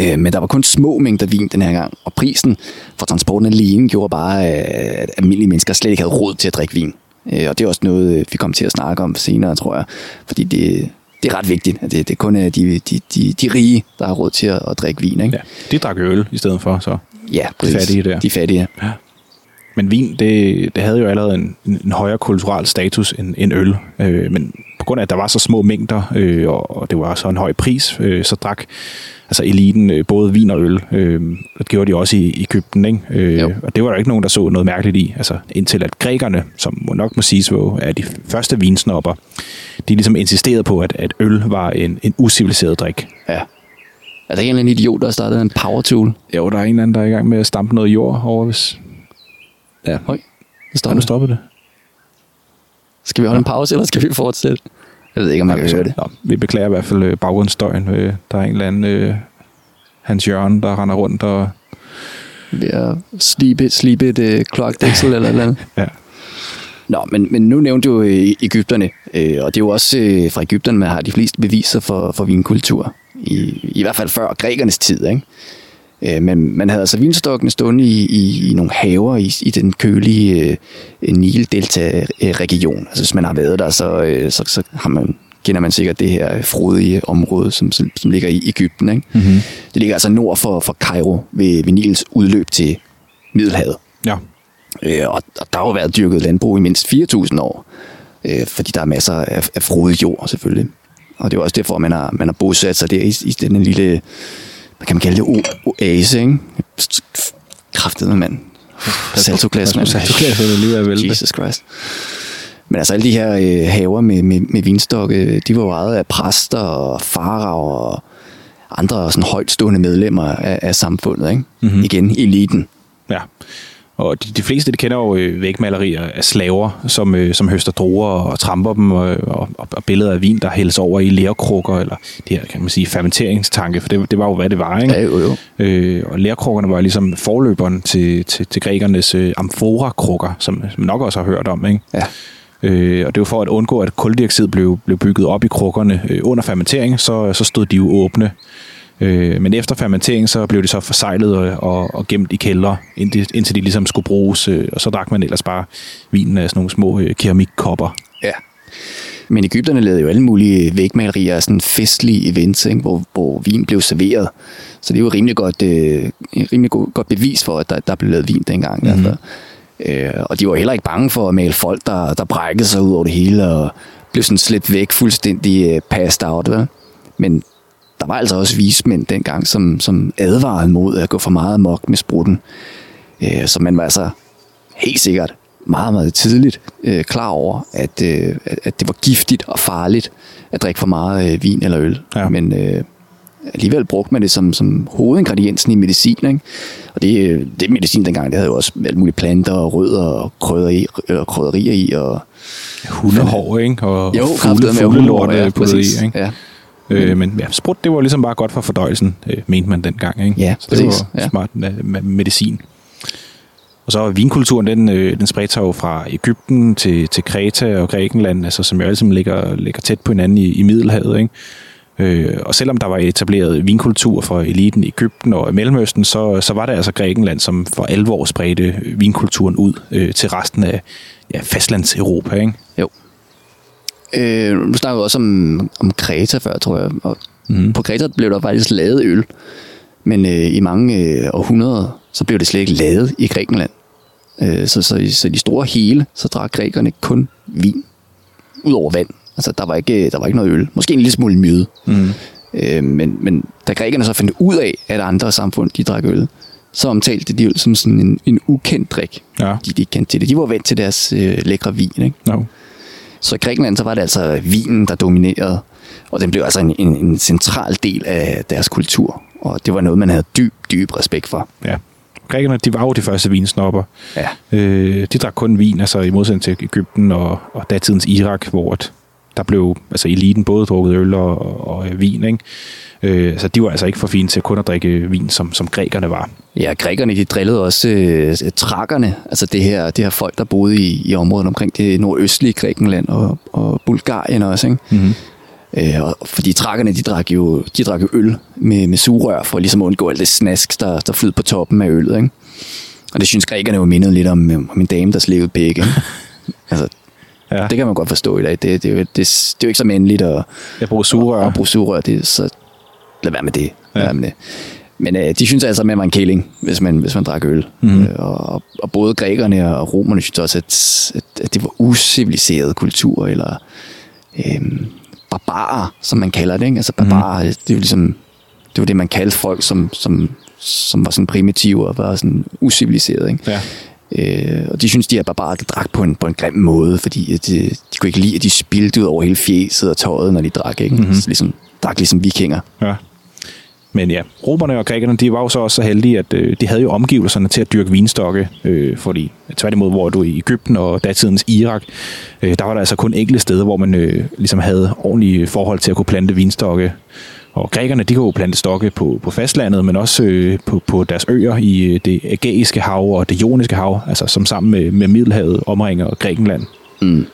Øh, men der var kun små mængder vin den her gang, og prisen for transporten alene gjorde bare, at almindelige mennesker slet ikke havde råd til at drikke vin. Øh, og det er også noget, vi kommer til at snakke om senere, tror jeg, fordi det... Det er ret vigtigt, at det, det kun er de, de, de, de rige, der har råd til at, at drikke vin, ikke? Ja, de drak øl i stedet for, så ja, de fattige der. De fattige. Ja. Men vin, det, det havde jo allerede en, en højere kulturel status end, end øl, øh, men grund af, at der var så små mængder, øh, og det var så en høj pris, øh, så drak altså eliten øh, både vin og øl. Øh, det gjorde de også i, i Egypten, ikke? Øh, og det var der ikke nogen, der så noget mærkeligt i. Altså, indtil at grækerne, som nok må siges var, er de første vinsnopper, de ligesom insisterede på, at, at øl var en, en usiviliseret drik. Ja. Er der en eller anden idiot, der startede en power tool? Jo, der er en eller anden, der er i gang med at stampe noget jord over, hvis... Ja. Høj, har du stoppet det? Skal vi holde en pause, eller skal vi fortsætte? Jeg ved ikke, om man kan høre det. Nå, vi beklager i hvert fald baggrundsstøjen. Der er en eller anden øh, Hans Jørgen, der render rundt og... Ved at slibe, slibe et øh, kloakdæksel eller eller andet. Ja. Nå, men, men nu nævnte du øh, Egypterne, øh, og det er jo også øh, fra Egypterne, man har de fleste beviser for, for vinkultur. I, I hvert fald før grækernes tid, ikke? Men man havde altså vinstokkene stående i, i, i nogle haver i, i den kølige øh, Nil-delta-region. Altså hvis man har været der, så, øh, så, så har man, kender man sikkert det her frodige område, som, som, som ligger i Egypten, ikke? Mm-hmm. Det ligger altså nord for, for Kairo ved, ved Nils udløb til Middelhavet. Ja. Øh, og, og der har jo været dyrket landbrug i mindst fire tusind år, øh, fordi der er masser af, af frodig jord selvfølgelig. Og det er også derfor, at man har, man har bosat sig der i, i den lille... Hvad kan man kalde det? Oase, ikke? Kraftedme, mand. Saltoklæs, mand. Saltoklæs, det lige er vælte. Jesus Christ. Men altså alle de her øh, haver med, med, med vinstokke, de var jo ejet af præster og faraoer og andre sådan højtstående medlemmer af, af samfundet, ikke? Mm-hmm. Igen, eliten. Ja. Og de, de fleste, de kender jo øh, vægmalerier af slaver, som, øh, som høster druer og tramper dem, og, og, og billeder af vin, der hældes over i lerkrukker, eller det her, kan man sige, fermenteringstanke, for det, det var jo, hvad det var, ikke? Ja, jo, jo. Øh, og lerkrukkerne var ligesom forløberen til, til, til grækernes øh, amforakrukker, som, som nok også har hørt om, ikke? Ja. Øh, og det var for at undgå, at kuldioxid blev, blev bygget op i krukkerne øh, under fermentering, så, så stod de jo åbne. Men efter fermentering, så blev de så forseglet og, og gemt i kældre, indtil, indtil de ligesom skulle bruges, og så drak man ellers bare vinen af sådan nogle små keramikkopper. Ja, men egypterne lavede jo alle mulige vægmalerier og sådan festlige events, ikke? Hvor, hvor vin blev serveret. Så det er jo rimelig godt, øh, rimelig go- godt bevis for, at der, der blev lavet vin dengang. Mm-hmm. Altså. Øh, og de var heller ikke bange for at male folk, der, der brækkede sig ud over det hele og blev sådan slæbt væk, fuldstændig øh, passed out. Vel? Men der var altså også vismænd dengang, som, som advarede mod at gå for meget amok med sprutten. Så man var altså helt sikkert meget, meget tidligt klar over, at, at det var giftigt og farligt at drikke for meget vin eller øl. Ja. Men øh, alligevel brugte man det som, som hovedingrediensen i medicin, ikke? Og det, det medicin dengang, det havde jo også alle mulige planter og rødder og krydderier, og krydderier i. Og hundehår, ikke? Og jo, fugle, fuglelorte på det, ikke? Ja. Øh, men ja, sprut, det var ligesom bare godt for fordøjelsen, øh, mente man dengang, ikke? Ja, så det præcis, var ja. Smart medicin. Og så vinkulturen, den, øh, den spredte sig jo fra Egypten til, til Kreta og Grækenland, altså, som jo altid ligger, ligger tæt på hinanden i, i Middelhavet, ikke? Øh, og selvom der var etableret vinkultur for eliten i Egypten og Mellemøsten, så, så var det altså Grækenland, som for alvor spredte vinkulturen ud øh, til resten af ja, fastlands-Europa, ikke? Jo. Øh, nu snakker vi også om, om Kreta før, tror jeg. Og mm. På Kreta blev der faktisk lavet øl, men øh, i mange øh, århundreder, så blev det slet ikke lavet i Grækenland. Øh, så, så, så de store hele, så drak grækerne kun vin, ud over vand. Altså, der var ikke, der var ikke noget øl. Måske en lille smule myde. Mm. Øh, men, men da grækerne så fandt ud af, at andre samfund, de drak øl, så omtalte de øl som sådan en, en ukendt drik. Ja. De, de kendte til det. De var vant til deres øh, lækre vin, ikke? No. Så i Grækenland, så var det altså vinen, der dominerede, og den blev altså en, en, en central del af deres kultur, og det var noget, man havde dyb, dyb respekt for. Ja. Grækerne, de var jo de første vinsnopper. Ja. Øh, de drak kun vin, altså i modsætning til Egypten og, og datidens Irak, hvor der blev altså eliten både drukket øl og, og, og vin, ikke? Øh, så de var altså ikke for fine til kun at drikke vin, som, som grækerne var. Ja, grækerne, de drillede også øh, trakerne, altså det her, det her folk, der boede i, i området omkring det nordøstlige Grækenland og, og Bulgarien også, ikke? Mm-hmm. Øh, og fordi trakerne, de drak jo, de drak jo øl med, med sugerør for ligesom at undgå alt det snask, der, der flød på toppen af øllet, ikke? Og det synes grækerne jo mindede lidt om, om en dame, der slævede pæk, ikke? Altså, ja. Det kan man godt forstå i dag. Det, det, det, det, det er jo ikke så mandligt at, at bruge sugerør. At bruge sugerør, det er så... Lad være med det. Ja. Være med det. Men øh, de synes altså, at man var en kæling, hvis man, hvis man drak øl. Mm. Øh, og, og både grækerne og romerne synes også, at, at, at det var uciviliseret kultur, eller øh, barbarer, som man kalder det, ikke? Altså barbarer, mm. det er jo ligesom, det var det, man kaldte folk, som, som, som var sådan primitive og var sådan usiviliserede, ikke? Ja. Øh, og de synes, de her barbarer, de drak på en, på en grim måde, fordi de, de kunne ikke lide, at de spildte ud over hele fjeset og tøjet, når de drak, ikke? Mm-hmm. Så ligesom, drak ligesom vikinger. Ja. Men ja, romerne og grækerne, de var jo så også så heldige, at øh, de havde jo omgivelserne til at dyrke vinstokke, øh, fordi tværtimod, hvor du i Egypten og datidens Irak, øh, der var der altså kun enkelte steder, hvor man øh, ligesom havde ordentlige forhold til at kunne plante vinstokke. Og grækerne, de kunne jo plante stokke på, på fastlandet, men også øh, på, på deres øer i det ægæiske hav og det Joniske hav, altså som sammen med, med Middelhavet, omringer og Grækenland. Mm.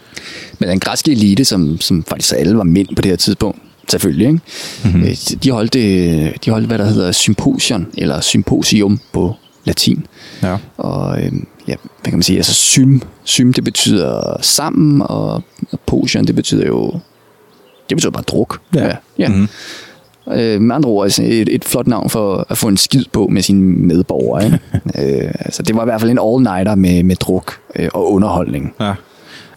Men den græske elite, som, som faktisk alle var mænd på det her tidspunkt, selvfølgelig, ikke? Mm-hmm. De holdt, de holdt, hvad der hedder symposion, eller symposium på latin. Ja. Og ja, hvad kan man sige, altså sym, sym det betyder sammen, og potion, det betyder jo, det betyder bare druk. Ja. Ja. Ja. Mm-hmm. Med andre ord, et, et flot navn for at få en skid på med sine medborgere, ikke? øh, altså, det var i hvert fald en all-nighter med, med druk øh, og underholdning. Ja,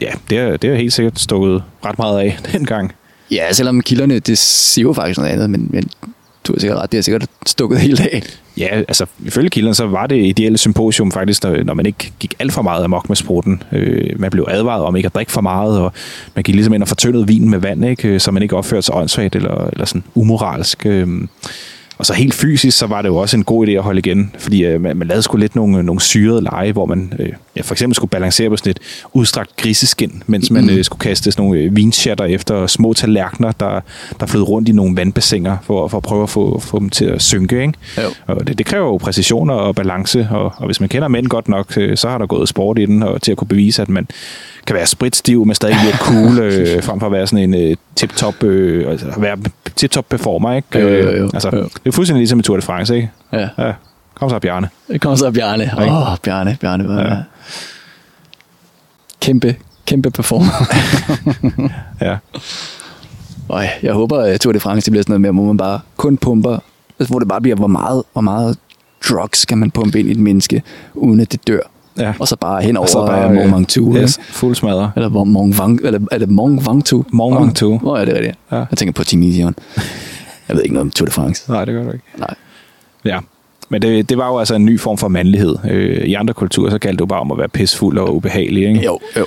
ja det, er, det er helt sikkert stukket ret meget af dengang. Ja, selvom kilderne, det siger jo faktisk noget andet, men, men du har sikkert ret, det er sikkert stukket helt af. Ja, altså ifølge kilderne, så var det ideelle symposium faktisk, når, når man ikke gik alt for meget amok med spruten. Øh, man blev advaret om ikke at drikke for meget, og man gik ligesom ind og fortyndede vinen med vand, ikke? Så man ikke opførte sig åndssvagt eller, eller sådan umoralsk. Øh. Og så helt fysisk, så var det jo også en god idé at holde igen, fordi øh, man, man lavede sgu lidt nogle, nogle syrede lege, hvor man øh, ja, for eksempel skulle balancere på sådan et udstrakt griseskind, mens man øh, skulle kaste sådan nogle øh, vinschatter efter små tallerkener, der, der flød rundt i nogle vandbassiner, for, for at prøve at få, få dem til at synke, ikke? Og det, det kræver jo præcision og balance, og, og hvis man kender mænd godt nok, øh, så har der gået sport i den, og til at kunne bevise, at man kan være spritstiv, men stadig lidt cool, øh, frem for at være sådan en øh, tip-top, øh, altså, være tip-top performer, ikke? Øh, jo, jo, jo. Altså, jo. Det er fuldstændig ligesom i Tour de France, ikke? Ja. Ja. Kom så, Bjarne. Kom så, Bjarne. Åh, oh, Bjarne, Bjarne. Ja. Kæmpe, kæmpe performer. Ja. Øj, jeg håber, at Tour de France, det bliver sådan noget mere, hvor man bare kun pumper, hvor det bare bliver, hvor meget, hvor meget drugs kan man pumpe ind i et menneske, uden at det dør. Ja. Og så bare hen over Mont Ventoux. Yes, fuld smadre. Eller Mont Ventoux. Er det Mont Ventoux? Mont Ventoux. Hvor er det rigtigt? Ja. Jeg tænker på Tunisien. Jeg ved ikke noget om Tour de France. Nej, det gør du ikke. Nej. Ja, men det, det var jo altså en ny form for mandlighed. Øh, I andre kulturer, så galt det jo bare om at være pissfuld og ubehagelig, ikke? Jo, jo.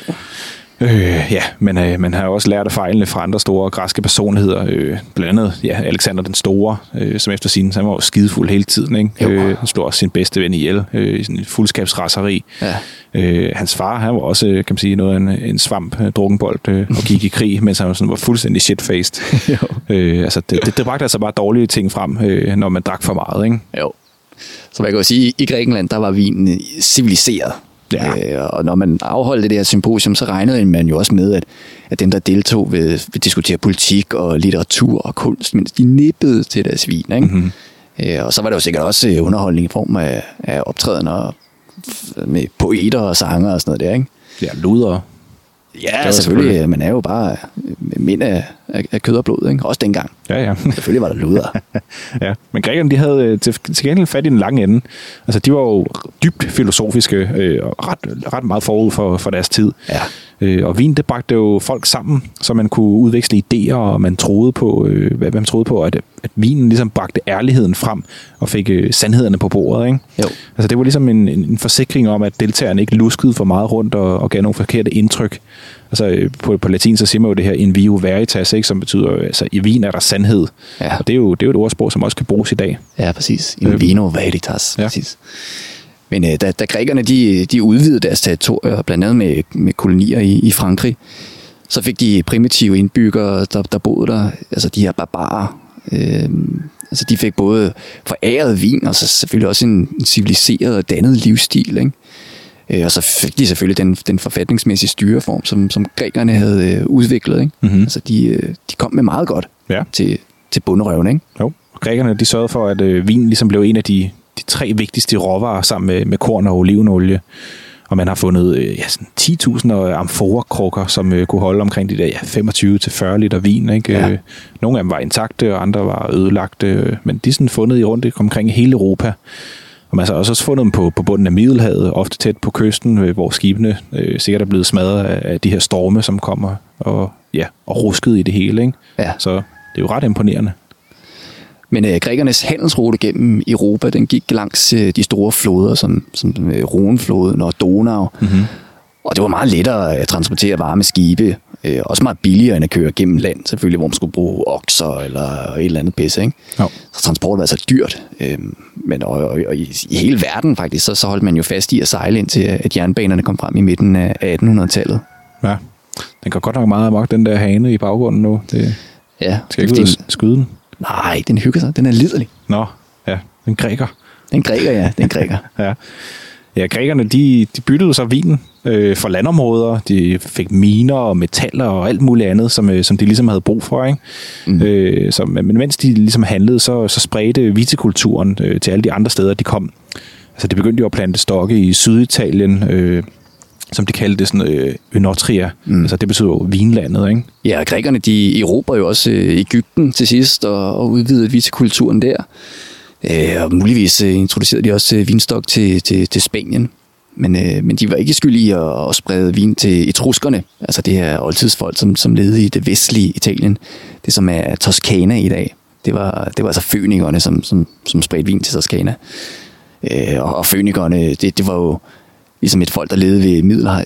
Øh, ja, men øh, man har jo også lært af fejlene fra andre store græske personligheder. Øh, blandt andet ja, Alexander den Store, øh, som efter sin, han var jo skidefuld hele tiden, ikke? Øh, han slog også sin bedste ven ihjel øh, i sådan et fuldskabsraseri. Ja. Øh, hans far, han var også, kan man sige, noget af en, en svamp, øh, drukkenbold, øh, og gik i krig, mens han var, sådan, var fuldstændig shitfaced. øh, altså, det, det, det bragte altså bare dårlige ting frem, øh, når man drak for meget, ikke? Jo. Så man kan jo sige, i Grækenland, der var vinen civiliseret. Ja. Øh, og når man afholdte det her symposium, så regnede man jo også med, at, at dem, der deltog, vil, vil diskutere politik og litteratur og kunst, mens de nippede til deres vin, ikke? Mm-hmm. Øh, og så var der jo sikkert også underholdning i form af, af optræden og med poeter og sanger og sådan noget der, ikke? Ja, luder. Ja, selvfølgelig. selvfølgelig. Man er jo bare mænd af, af kød og blod, ikke? Også dengang. Ja, ja. Selvfølgelig var der luder. Ja, men grækerne, de havde til, til gengæld fat i den lange ende. Altså, de var jo dybt filosofiske øh, og ret, ret meget forud for, for deres tid. Ja. Øh, og vin, det bragte jo folk sammen, så man kunne udveksle idéer, og man troede på, øh, hvad man troede på, at, at vinen ligesom bragte ærligheden frem og fik øh, sandhederne på bordet, ikke? Jo. Altså, det var ligesom en, en forsikring om, at deltagerne ikke luskede for meget rundt og, og gav nogle forkerte indtryk. Altså, på, på latin, så siger man jo det her in vino veritas, ikke? Som betyder, altså, i vin er der sandhed. Ja. Og det er, jo, det er jo et ordsprog, som også kan bruges i dag. Ja, præcis. In vino veritas. Ja. Præcis. Men øh, da, da grækerne, de, de udvidede deres territorier, blandt andet med, med kolonier i, i Frankrig, så fik de primitive indbyggere, der, der boede der, altså de her barbarer, øh, altså de fik både foræret vin, og så selvfølgelig også en civiliseret og dannet livsstil, ikke? Og så fik de selvfølgelig den, den forfatningsmæssige styreform, som, som grækerne havde udviklet, ikke? Mm-hmm. Altså, de, de kom med meget godt ja. til, til bunderøven, ikke? Jo, og grækerne, de sørgede for, at øh, vin ligesom blev en af de, de tre vigtigste råvarer sammen med, med korn og olivenolie. Og man har fundet øh, ja, ti tusind amforakrukker, som øh, kunne holde omkring de der ja, femogtyve til fyrre liter vin, ikke? Ja. Nogle af dem var intakte, og andre var ødelagte, men de er sådan fundet i rundt omkring hele Europa. Og man har også fundet dem på, på bunden af Middelhavet, ofte tæt på kysten, hvor skibene øh, sikkert er blevet smadret af de her storme, som kommer og, ja, og ruskede i det hele. Ikke? Ja. Så det er jo ret imponerende. Men øh, grækernes handelsrute gennem Europa, den gik langs øh, de store floder, som, som øh, Rhônefloden og Donau. Mm-hmm. Og det var meget lettere at transportere varer med skibe. Øh, også meget billigere end at køre gennem land, selvfølgelig, hvor man skulle bruge okser eller et eller andet pisse, ikke? Ja. Så transport var altså dyrt. Øh, men og, og, og i, i hele verden faktisk, så, så holdt man jo fast i at sejle ind til, at jernbanerne kom frem i midten af attenhundredetallet. Ja, den går godt nok meget amok, den der hane i baggrunden nu. Det ja, skal ikke ud skyde den. Nej, den hygger sig. Den er liderlig. Nå, ja. Den græker. Den græker, ja. Den græker. ja. Ja, grækerne, de, de byttede så vinen øh, for landområder. De fik miner og metaller og alt muligt andet, som, øh, som de ligesom havde brug for. Ikke? Mm. Øh, som, men mens de ligesom handlede, så, så spredte vitikulturen øh, til alle de andre steder, de kom. Altså, de begyndte jo at plante stokke i Syditalien, øh, som de kaldte det sådan øh, ønotria. Mm. Altså, det betyder jo vinlandet, ikke? Ja, og grækerne, de erobrede jo også øh, Egypten til sidst og, og udvidede vitikulturen der. Øh, og muligvis øh, introducerede de også øh, vinstok til, til, til Spanien. Men, øh, men de var ikke skyldige at, at sprede vin til etruskerne, altså det her oldtidsfolk, som, som levede i det vestlige Italien, det som er Toskana i dag. Det var, det var altså fønikerne, som, som, som spredte vin til Toskana. Øh, og, og fønikerne, det, det var jo ligesom et folk, der levede ved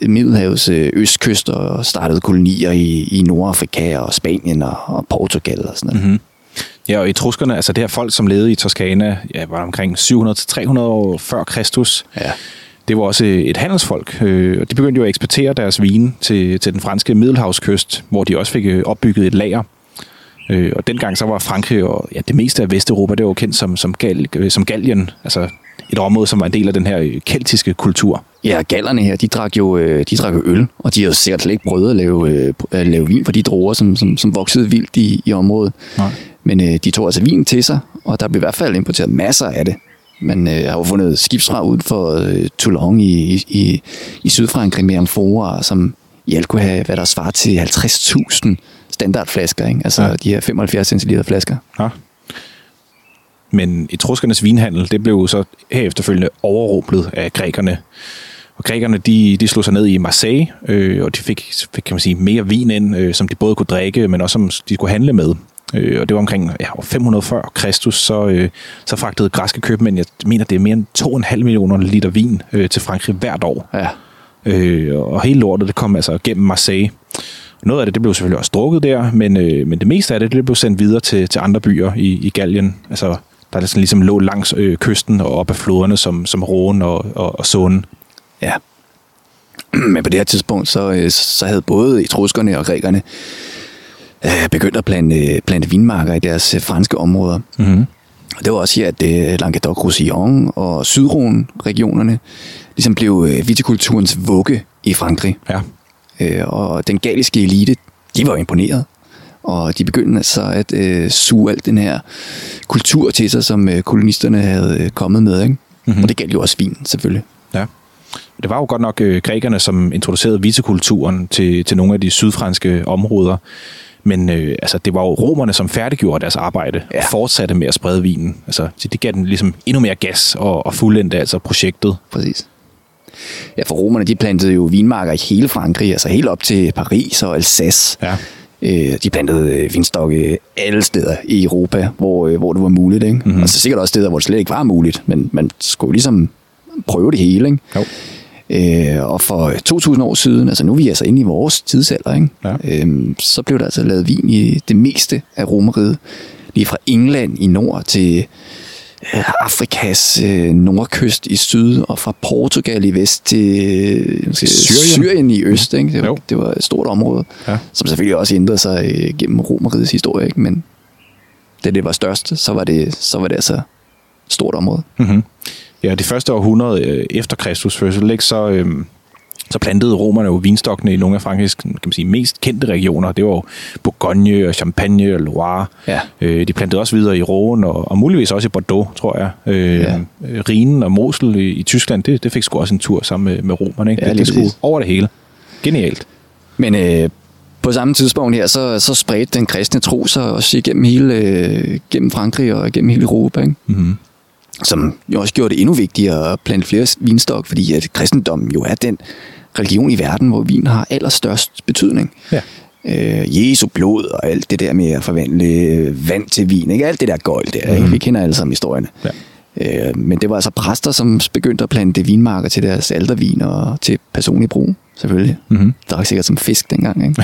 Middelhavets østkyst og startede kolonier i, i Nordafrika og Spanien og, og Portugal og sådan noget. Mm-hmm. Ja, og etruskerne, altså det her folk, som levede i Toskana, ja, var omkring syv hundrede til tre hundrede år før Kristus. Ja. Det var også et handelsfolk, øh, og de begyndte jo at eksportere deres vine til, til den franske Middelhavskyst, hvor de også fik opbygget et lager. Øh, og dengang så var Frankrig og ja, det meste af Vesteuropa, det var kendt som, som, Gal, som Gallien, altså et område, som var en del af den her keltiske kultur. Ja, gallerne her, de drak jo, de drak jo øl, og de havde jo sikkert ikke prøvet at lave, at lave vin for de druer, som, som, som voksede vildt i, i området. Nej. Men øh, de tog altså vin til sig, og der blev i hvert fald importeret masser af det. Man øh, har jo fundet skibsvrag ud for øh, Toulon i, i, i Sydfrankrig med amforer, som i alt kunne have, hvad der svarer til halvtreds tusind standardflasker, ikke? Altså ja. De her femoghalvfjerds centiliter flasker. Ja. Men etruskernes vinhandel, det blev så herefterfølgende overrumplet af grækerne. Og grækerne, de, de slog sig ned i Marseille, øh, og de fik, fik kan man sige, mere vin ind, øh, som de både kunne drikke, men også som de kunne handle med. Øh, og det var omkring ja, fem hundrede før Kristus, så, øh, så fragtede græske købmænd, jeg mener, det er mere end to komma fem millioner liter vin øh, til Frankrig hvert år. Ja. Øh, og hele lortet, det kom altså gennem Marseille. Noget af det, det blev selvfølgelig også drukket der, men, øh, men det meste af det, det blev sendt videre til, til andre byer i, i Gallien. Altså, der ligesom, ligesom lå langs øh, kysten og op ad floderne som, som Rhône og, og, og Sonen. Ja, men på det her tidspunkt, så, så havde både etruskerne og grækerne øh, begyndt at plante, plante vinmarker i deres franske områder. Mm-hmm. Og det var også her, at øh, Languedoc-Roussillon og Sydrhône-regionerne ligesom blev øh, vitikulturens vugge i Frankrig. Ja. Øh, og den galliske elite, de var imponeret. Og de begyndte altså at øh, suge alt den her kultur til sig, som øh, kolonisterne havde øh, kommet med. Ikke? Mm-hmm. Og det galt jo også vin, selvfølgelig. Ja. Det var jo godt nok øh, grækerne, som introducerede vitikulturen til, til nogle af de sydfranske områder. Men øh, altså, det var jo romerne, som færdiggjorde deres arbejde ja. Og fortsatte med at sprede vinen. Altså, det gav dem ligesom endnu mere gas og, og fuldendte altså projektet. Præcis. Ja, for romerne, de plantede jo vinmarker i hele Frankrig, altså helt op til Paris og Alsace. Ja. De plantede vinstokke alle steder i Europa, hvor, hvor det var muligt. Ikke? Mm-hmm. Altså sikkert også steder, hvor det slet ikke var muligt, men man skulle ligesom prøve det hele. Ikke? Jo. Øh, og for to tusind år siden, altså nu er vi altså inde i vores tidsalder, ikke? Ja. Øh, så blev der altså lavet vin i det meste af Romeriget. Lige fra England i nord til Afrikas øh, nordkyst i syd, og fra Portugal i vest til øh, Syrien. Syrien i øst. Ikke? Det, var, det var et stort område, ja. Som selvfølgelig også ændrede sig øh, gennem Romerrigets historie, ikke? Men da det var størst, så var det, så var det altså et stort område. Mm-hmm. Ja, det første århundrede øh, efter Kristus fødsel, så, øh, så plantede romerne jo vinstokkene i nogle af Frankrigs kan man sige, mest kendte regioner. Det var jo Bourgogne og Champagne og Loire. Ja. Øh, de plantede også videre i Rhône og, og muligvis også i Bordeaux, tror jeg. Øh, ja. Rhinen og Mosel i, i Tyskland, det, det fik sgu også en tur sammen med, med romerne. Ikke? Ja, det, det skulle over det hele. Genialt. Men øh, på samme tidspunkt her, så, så spredte den kristne tro sig også gennem hele øh, gennem Frankrig og gennem hele Europa. Ikke? Mm-hmm. som jo også gjorde det endnu vigtigere at plante flere vinstok, fordi at kristendommen jo er den religion i verden, hvor vin har allerstørst betydning. Ja. Øh, Jesu blod og alt det der med at forvandle vand til vin, ikke? Alt det der gøjl der, mm-hmm. Vi kender alle sammen historierne. Ja. Øh, men det var altså præster, som begyndte at plante vinmarker til deres altervin og til personlig brug, selvfølgelig. Mm-hmm. Der var sikkert som fisk dengang, ikke?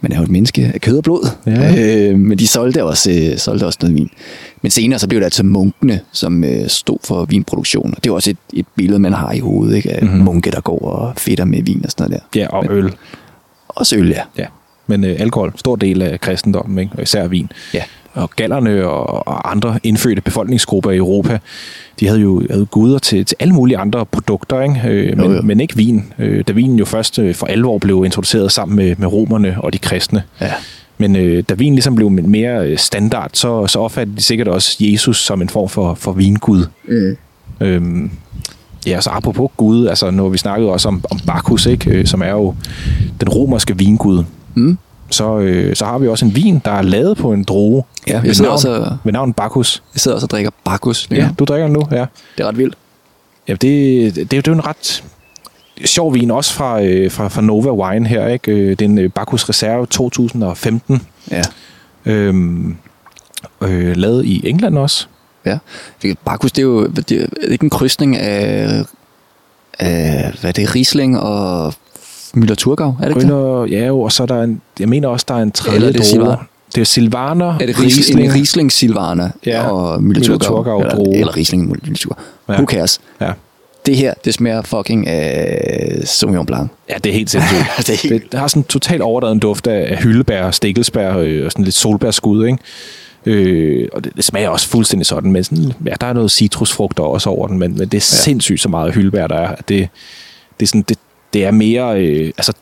Man er jo et menneske af kød og blod, ja. øh, men de solgte også, øh, solgte også noget vin. Men senere så blev det altså munkene, som øh, stod for vinproduktion, og det er også et, et billede, man har i hovedet, ikke? Af mm-hmm. munke, der går og fedter med vin og sådan noget der. Ja, og men, øl. Også øl, ja. ja. Men øh, alkohol, stor del af kristendommen, ikke? Og især vin. Ja. Og gallerne og, og andre indfødte befolkningsgrupper i Europa, de havde jo havde guder til, til alle mulige andre produkter, ikke? Øh, men, jo, jo. men ikke vin. Øh, da vinen jo først øh, for alvor blev introduceret sammen med, med romerne og de kristne. Ja. Men øh, da vin ligesom blev mere standard, så, så opfattede de sikkert også Jesus som en form for, for vingud. Mm. Øhm, ja, så apropos Gud, altså når vi snakkede også om, om Bacchus, ikke? Øh, som er jo den romerske vingud. Mm. Så, øh, så har vi også en vin, der er lavet på en droge, ja, ved, navn, også, ved navn Bacchus. Jeg sidder også og drikker Bacchus. Ja, du drikker den nu, ja. Det er ret vildt. Ja, det, det, det er jo en ret sjov vin, også fra, øh, fra, fra Nova Wine her, ikke? Det er en Bacchus Reserve to tusind og femten. Ja. Øhm, øh, lavet i England også. Ja. Bacchus, det er jo det er, det er ikke en krydsning af, af hvad det er, Riesling og... Müller Thurgau, er det ikke det? Ja, jo, og så er der en, jeg mener også, der er en tredje droge. Silvaner. Det er Silvaner, er det Riesling? En Riesling Silvaner, ja. Og Müller Thurgau, eller, eller Riesling Müller Thurgau. Ja. Who cares? Ja. Det her, det smager fucking af uh, Sauvignon Blanc. Ja, det er helt sindssygt. det, er helt... det har sådan totalt overdrevet duft af hyldebær og stikkelsbær og sådan lidt solbærskud, ikke? Øh, og det, det smager også fuldstændig sådan, men sådan, ja, der er noget citrusfrugter også over den, men, men det er sindssygt så meget hyldebær, der er. Det, det er sådan, det Det er mere, øh, altså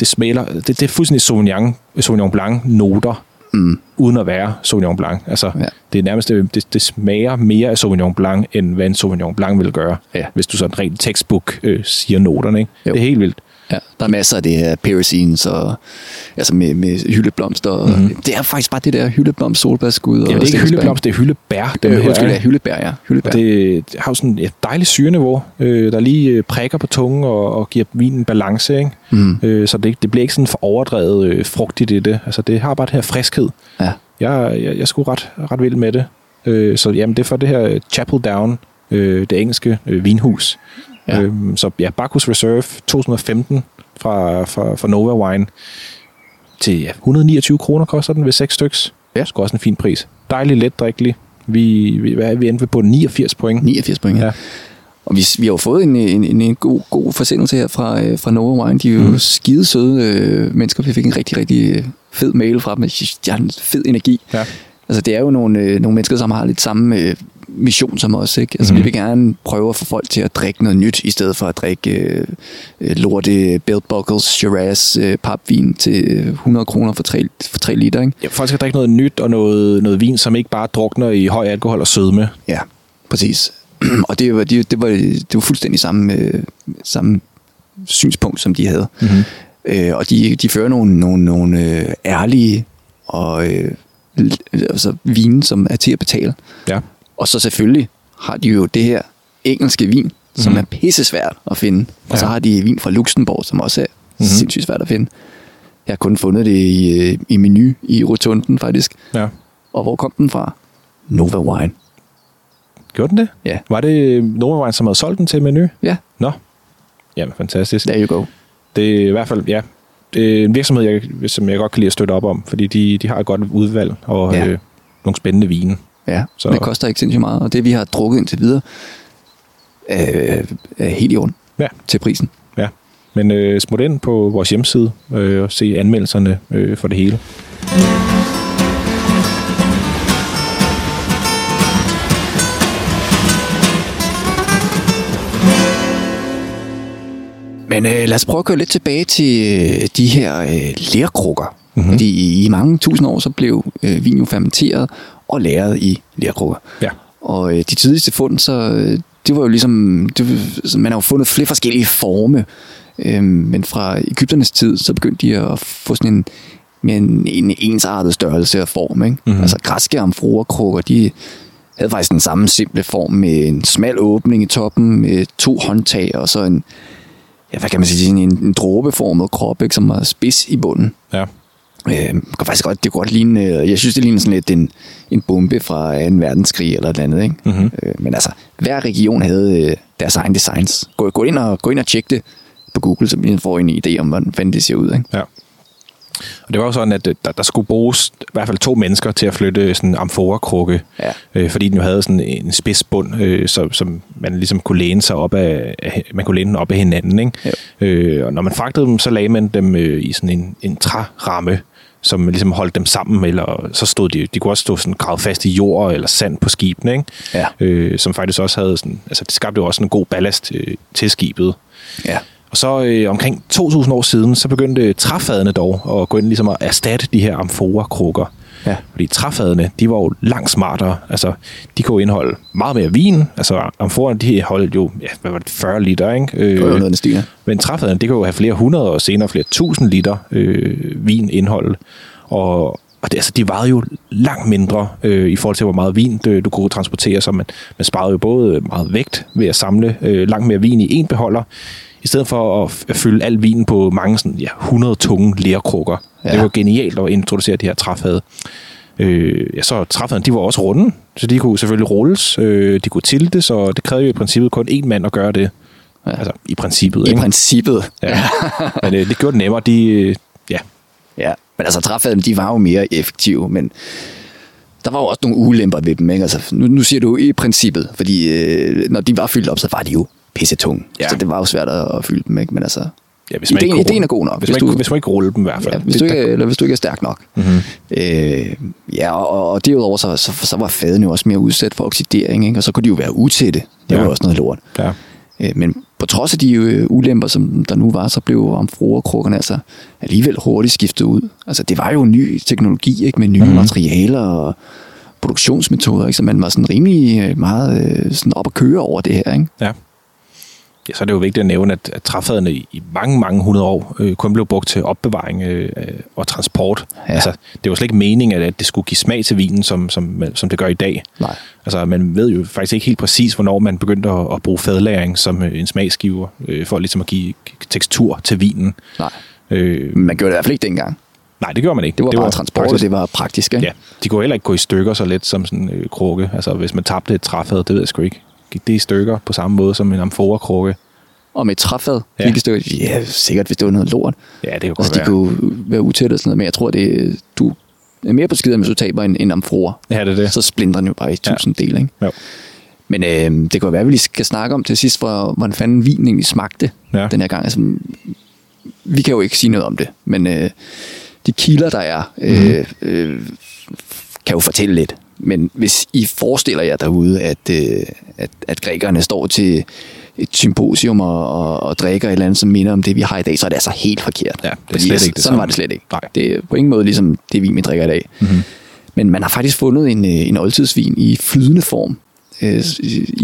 det smager, det, det er fuldstændig Sauvignon, Sauvignon Blanc noter, mm. uden at være Sauvignon Blanc. Altså ja. det er nærmest det, det smager mere af Sauvignon Blanc end hvad en Sauvignon Blanc vil gøre, ja. Hvis du sådan rent textbook øh, siger noterne. Ikke? Det er helt vildt. Ja, der er masser af det her pyrazines og altså med, med hyldeblomster. Mm-hmm. Det er faktisk bare det der hyldeblomst, solbærskud. Ja, det er ikke hyldeblomster, det er hyldebær. Det er undskyld, ja, hyldebær, ja. Hyldebær. Det har jo sådan et dejligt syreniveau, øh, der lige prikker på tungen og, og giver vinen balance, ikke? Mm. Øh, så det, det bliver ikke sådan for overdrevet øh, frugtigt i det. Altså det har bare det her friskhed. Ja. Jeg, jeg, jeg skulle ret, ret vild med det. Øh, så jamen, det er for det her Chapel Down, øh, det engelske øh, vinhus. Ja. Øhm, så ja, Bacchus Reserve to tusind og femten fra, fra, fra Nova Wine til ja, et hundrede og niogtyve kroner koster den ved seks styks. Ja. Det er også en fin pris. Dejligt let drikkelig. Vi, vi, vi endte på niogfirs point. niogfirs point, ja. ja. Og vi, vi har jo fået en, en, en, en god, god forsendelse her fra, fra Nova Wine. De er jo mm. skide søde øh, mennesker. Vi fik en rigtig, rigtig fed mail fra dem. De har en fed energi. Ja. Altså, det er jo nogle, øh, nogle mennesker, som har lidt samme... Øh, mission som os, ikke? Altså, mm-hmm. vi vil gerne prøve at få folk til at drikke noget nyt, i stedet for at drikke øh, lorte Belt Buckles, Shiraz, øh, papvin til hundrede kroner for tre, for tre liter, ikke? Ja, folk skal drikke noget nyt og noget, noget vin, som ikke bare drukner i høj alkohol og sødme. Ja, præcis. og det var, det, det var, det var fuldstændig samme, øh, samme synspunkt, som de havde. Mm-hmm. Øh, og de, de fører nogle, nogle, nogle øh, ærlige og øh, altså, vine, som er til at betale. Ja. Og så selvfølgelig har de jo det her engelske vin, som mm. er pissesvært at finde. Og ja. Så har de vin fra Luxembourg, som også er mm-hmm. sindssygt svært at finde. Jeg har kun fundet det i, i menu i Rotunden, faktisk. Ja. Og hvor kom den fra? Nova Wine. Gjorde den det? Ja. Var det Nova Wine, som havde solgt den til menu? Ja. Nå. Jamen, fantastisk. There you go. Det er i hvert fald, ja. Det er en virksomhed, jeg, som jeg godt kan lide at støtte op om, fordi de, de har et godt udvalg og ja. øh, nogle spændende vine. Ja, så det koster ikke sindssygt meget, og det vi har drukket indtil videre er, er helt i orden ja. Til prisen. Ja, men øh, smut ind på vores hjemmeside øh, og se anmeldelserne øh, for det hele. Men øh, lad os prøve at køre lidt tilbage til øh, de her øh, lerkrukker. Mm-hmm. Fordi i mange tusind år, så blev øh, vin jo fermenteret og lagret i lerkrukker. Ja. Og øh, de tidligste fund, så øh, det var jo ligesom, det, man har jo fundet flere forskellige forme, øh, men fra egypternes tid, så begyndte de at få sådan en, en, en ensartet størrelse af form, ikke? Mm-hmm. Altså græske amfora-krukker, de havde faktisk den samme simple form med en smal åbning i toppen, med to håndtag og så en, ja, hvad kan man sige, en, en dråbeformet krop, ikke, som var spids i bunden. Ja. Øh, kan faktisk godt, det kan godt ligne, jeg synes, det ligner sådan lidt en, en bombe fra anden verdenskrig eller et andet, ikke? Mm-hmm. Øh, men altså, hver region havde deres egen designs. Gå, gå, ind og, gå ind og tjek det på Google, så man får en idé om, hvordan fanden det ser ud, ikke? Ja. Og det var jo sådan, at der, der skulle bruges i hvert fald to mennesker til at flytte sådan en amforakrukke, ja. øh, fordi den jo havde sådan en spidsbund, øh, så, som man ligesom kunne læne sig op af, af, man kunne læne den op af hinanden, ikke? Ja. Øh, og når man fragtede dem, så lagde man dem øh, i sådan en, en træramme, som ligesom holdt dem sammen, eller så stod de, de kunne også stå sådan gravet fast i jord eller sand på skibene, ikke? Ja. Øh, som faktisk også havde sådan, altså det skabte jo også en god ballast øh, til skibet. Ja. Og så øh, omkring to tusind år siden, så begyndte træfadene dog at gå ind ligesom at erstatte de her amforakrukker. Ja. Fordi træfadene, de var jo langt smartere. Altså, de kunne indeholde meget mere vin. Altså, amforerne, de holdt jo, ja, hvad var det, fyrre liter, ikke? Øh, det var jo noget, det stiger. Men træfadene, det kunne jo have flere hundrede og senere flere tusind liter øh, vin indhold. Og... Og det, altså, de varede jo langt mindre øh, i forhold til, hvor meget vin du, du kunne transportere. Så man, man sparede jo både meget vægt ved at samle øh, langt mere vin i én beholder, i stedet for at, f- at fylde al vinen på mange sådan, ja, hundrede tunge lerkrukker. Ja. Det var genialt at introducere de her træfade. Øh, ja, så træfaderne, de var også runde, så de kunne selvfølgelig rulles, øh, de kunne tiltes, og det krævede jo i princippet kun én mand at gøre det. Ja. Altså, i princippet. I ikke? princippet. Ja. Men øh, det gjorde det nemmere, de... Øh, ja. Ja. Men altså, træfadene, de var jo mere effektive, men der var jo også nogle ulemper ved dem, ikke? Altså, nu, nu siger du i princippet, fordi øh, når de var fyldt op, så var de jo pissetunge. Ja. Så det var jo svært at fylde dem, ikke? Men altså, ja, hvis man ideen, ikke ideen er god nok. Hvis, hvis, man, du, hvis man ikke ruller dem i hvert fald. Ja, hvis, du ikke, eller hvis du ikke er stærk nok. Mm-hmm. Øh, ja, og, og derudover, så, så, så var fadene jo også mere udsat for oxidering, ikke? Og så kunne de jo være utætte. Det ja. var også noget lort. Ja. Øh, men på trods af de øh, ulemper, som der nu var, så blev amforakrukkerne altså alligevel hurtigt skiftet ud. Altså, det var jo ny teknologi, ikke, med nye mm-hmm. materialer og produktionsmetoder, ikke? Så man var sådan rimelig meget øh, sådan op at køre over det her, ikke? Ja. Ja, så er det jo vigtigt at nævne, at, at træfaderne i mange, mange hundrede år øh, kun blev brugt til opbevaring øh, og transport. Ja. Altså, det var slet ikke meningen, at det skulle give smag til vinen, som, som, som det gør i dag. Nej. Altså, man ved jo faktisk ikke helt præcis, hvornår man begyndte at, at bruge fadlagring som en smagsgiver, øh, for ligesom at give tekstur til vinen. Nej, øh, man gjorde det i hvert fald ikke dengang. Nej, det gjorde man ikke. Det var det bare var transport, praktisk. Det var praktisk, ikke? Ja, de kunne heller ikke gå i stykker så let som sådan en øh, krukke. Altså, hvis man tabte et træfad, det ved jeg sgu ikke. Gik det i stykker på samme måde som en amforakrukke. Og med et træfad ja. gik i stykker? Ja, sikkert, hvis det var noget lort. Ja, det kunne altså, godt de være. De kunne være utætte og sådan noget, men jeg tror, det du er mere på skider, hvis du taber en, en amfora. Ja, det er det. Så splintrer den jo bare i ja. tusind dele, ikke? Jo. Men øh, det kunne være, at vi lige skal snakke om til sidst, for, hvordan fanden vinen egentlig smagte ja. den her gang. Altså, vi kan jo ikke sige noget om det, men øh, de kilder, der er, øh, mm-hmm. øh, kan jo fortælle lidt. Men hvis I forestiller jer derude, at, øh, at, at grækerne står til et symposium og, og, og drikker et eller andet, som minder om det, vi har i dag, så er det altså helt forkert. Ja, det er slet ikke det sådan var det slet ikke. Nej. Det er på ingen måde ligesom det vin, vi drikker i dag. Mm-hmm. Men man har faktisk fundet en, en oldtidsvin i flydende form øh,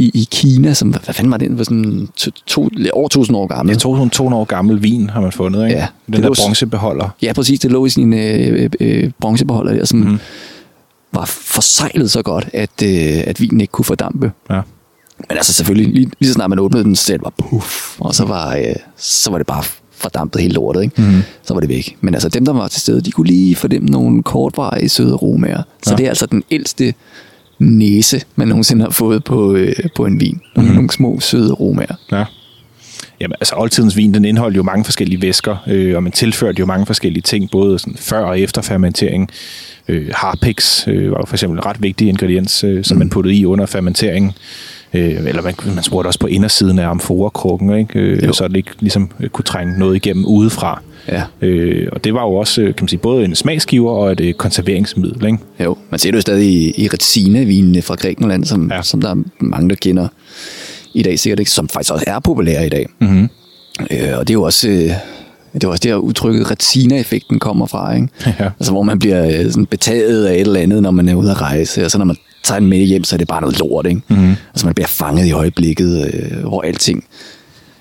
i, i Kina, som, hvad fanden var det? Den var sådan to, to, over tusind år gammel. Det er to tusind år gammel vin, har man fundet, ikke? Ja, den der bronzebeholder. Ja, præcis. Det lå i sin øh, øh, bronzebeholder der, som... Mm-hmm. var forsejlet så godt, at, øh, at vinen ikke kunne fordampe. Ja. Men altså selvfølgelig, lige, lige så snart man åbnede den, så var puff, og så var, øh, så var det bare fordampet hele lortet, ikke? Mm-hmm. Så var det væk. Men altså dem, der var til stede, de kunne lige fordemme nogle kortvarige søde aromaer. Så ja. det er altså den ældste næse, man nogensinde har fået på, øh, på en vin. Nogle, mm-hmm. nogle små søde aromaer. Ja. Jamen, altså oldtidens vin, den indeholdt jo mange forskellige væsker, øh, og man tilførte jo mange forskellige ting, både sådan før og efter fermentering. Øh, harpiks øh, var jo for eksempel en ret vigtig ingrediens, øh, som mm. man puttede i under fermenteringen. Øh, eller man, man spurgte også på indersiden af amforakrukken, ikke? Øh, så det ikke ligesom kunne trænge noget igennem udefra. Ja. Øh, og det var jo også, kan man sige, både en smagsgiver og et øh, konserveringsmiddel, ikke? Jo, man ser det jo stadig i, i retzinevinene fra Grækenland, som, ja. som der er mange, der kender i dag sikkert, ikke? Som faktisk også er populære i dag. Mm-hmm. Øh, og det er jo også... Øh, Det var også det her udtrykket, retina-effekten kommer fra, ikke? Ja. Altså, hvor man bliver sådan betaget af et eller andet, når man er ude at rejse, og så når man tager den med hjem, så er det bare noget lort, ikke? Mm-hmm. Altså, man bliver fanget i øjeblikket, øh, hvor alting,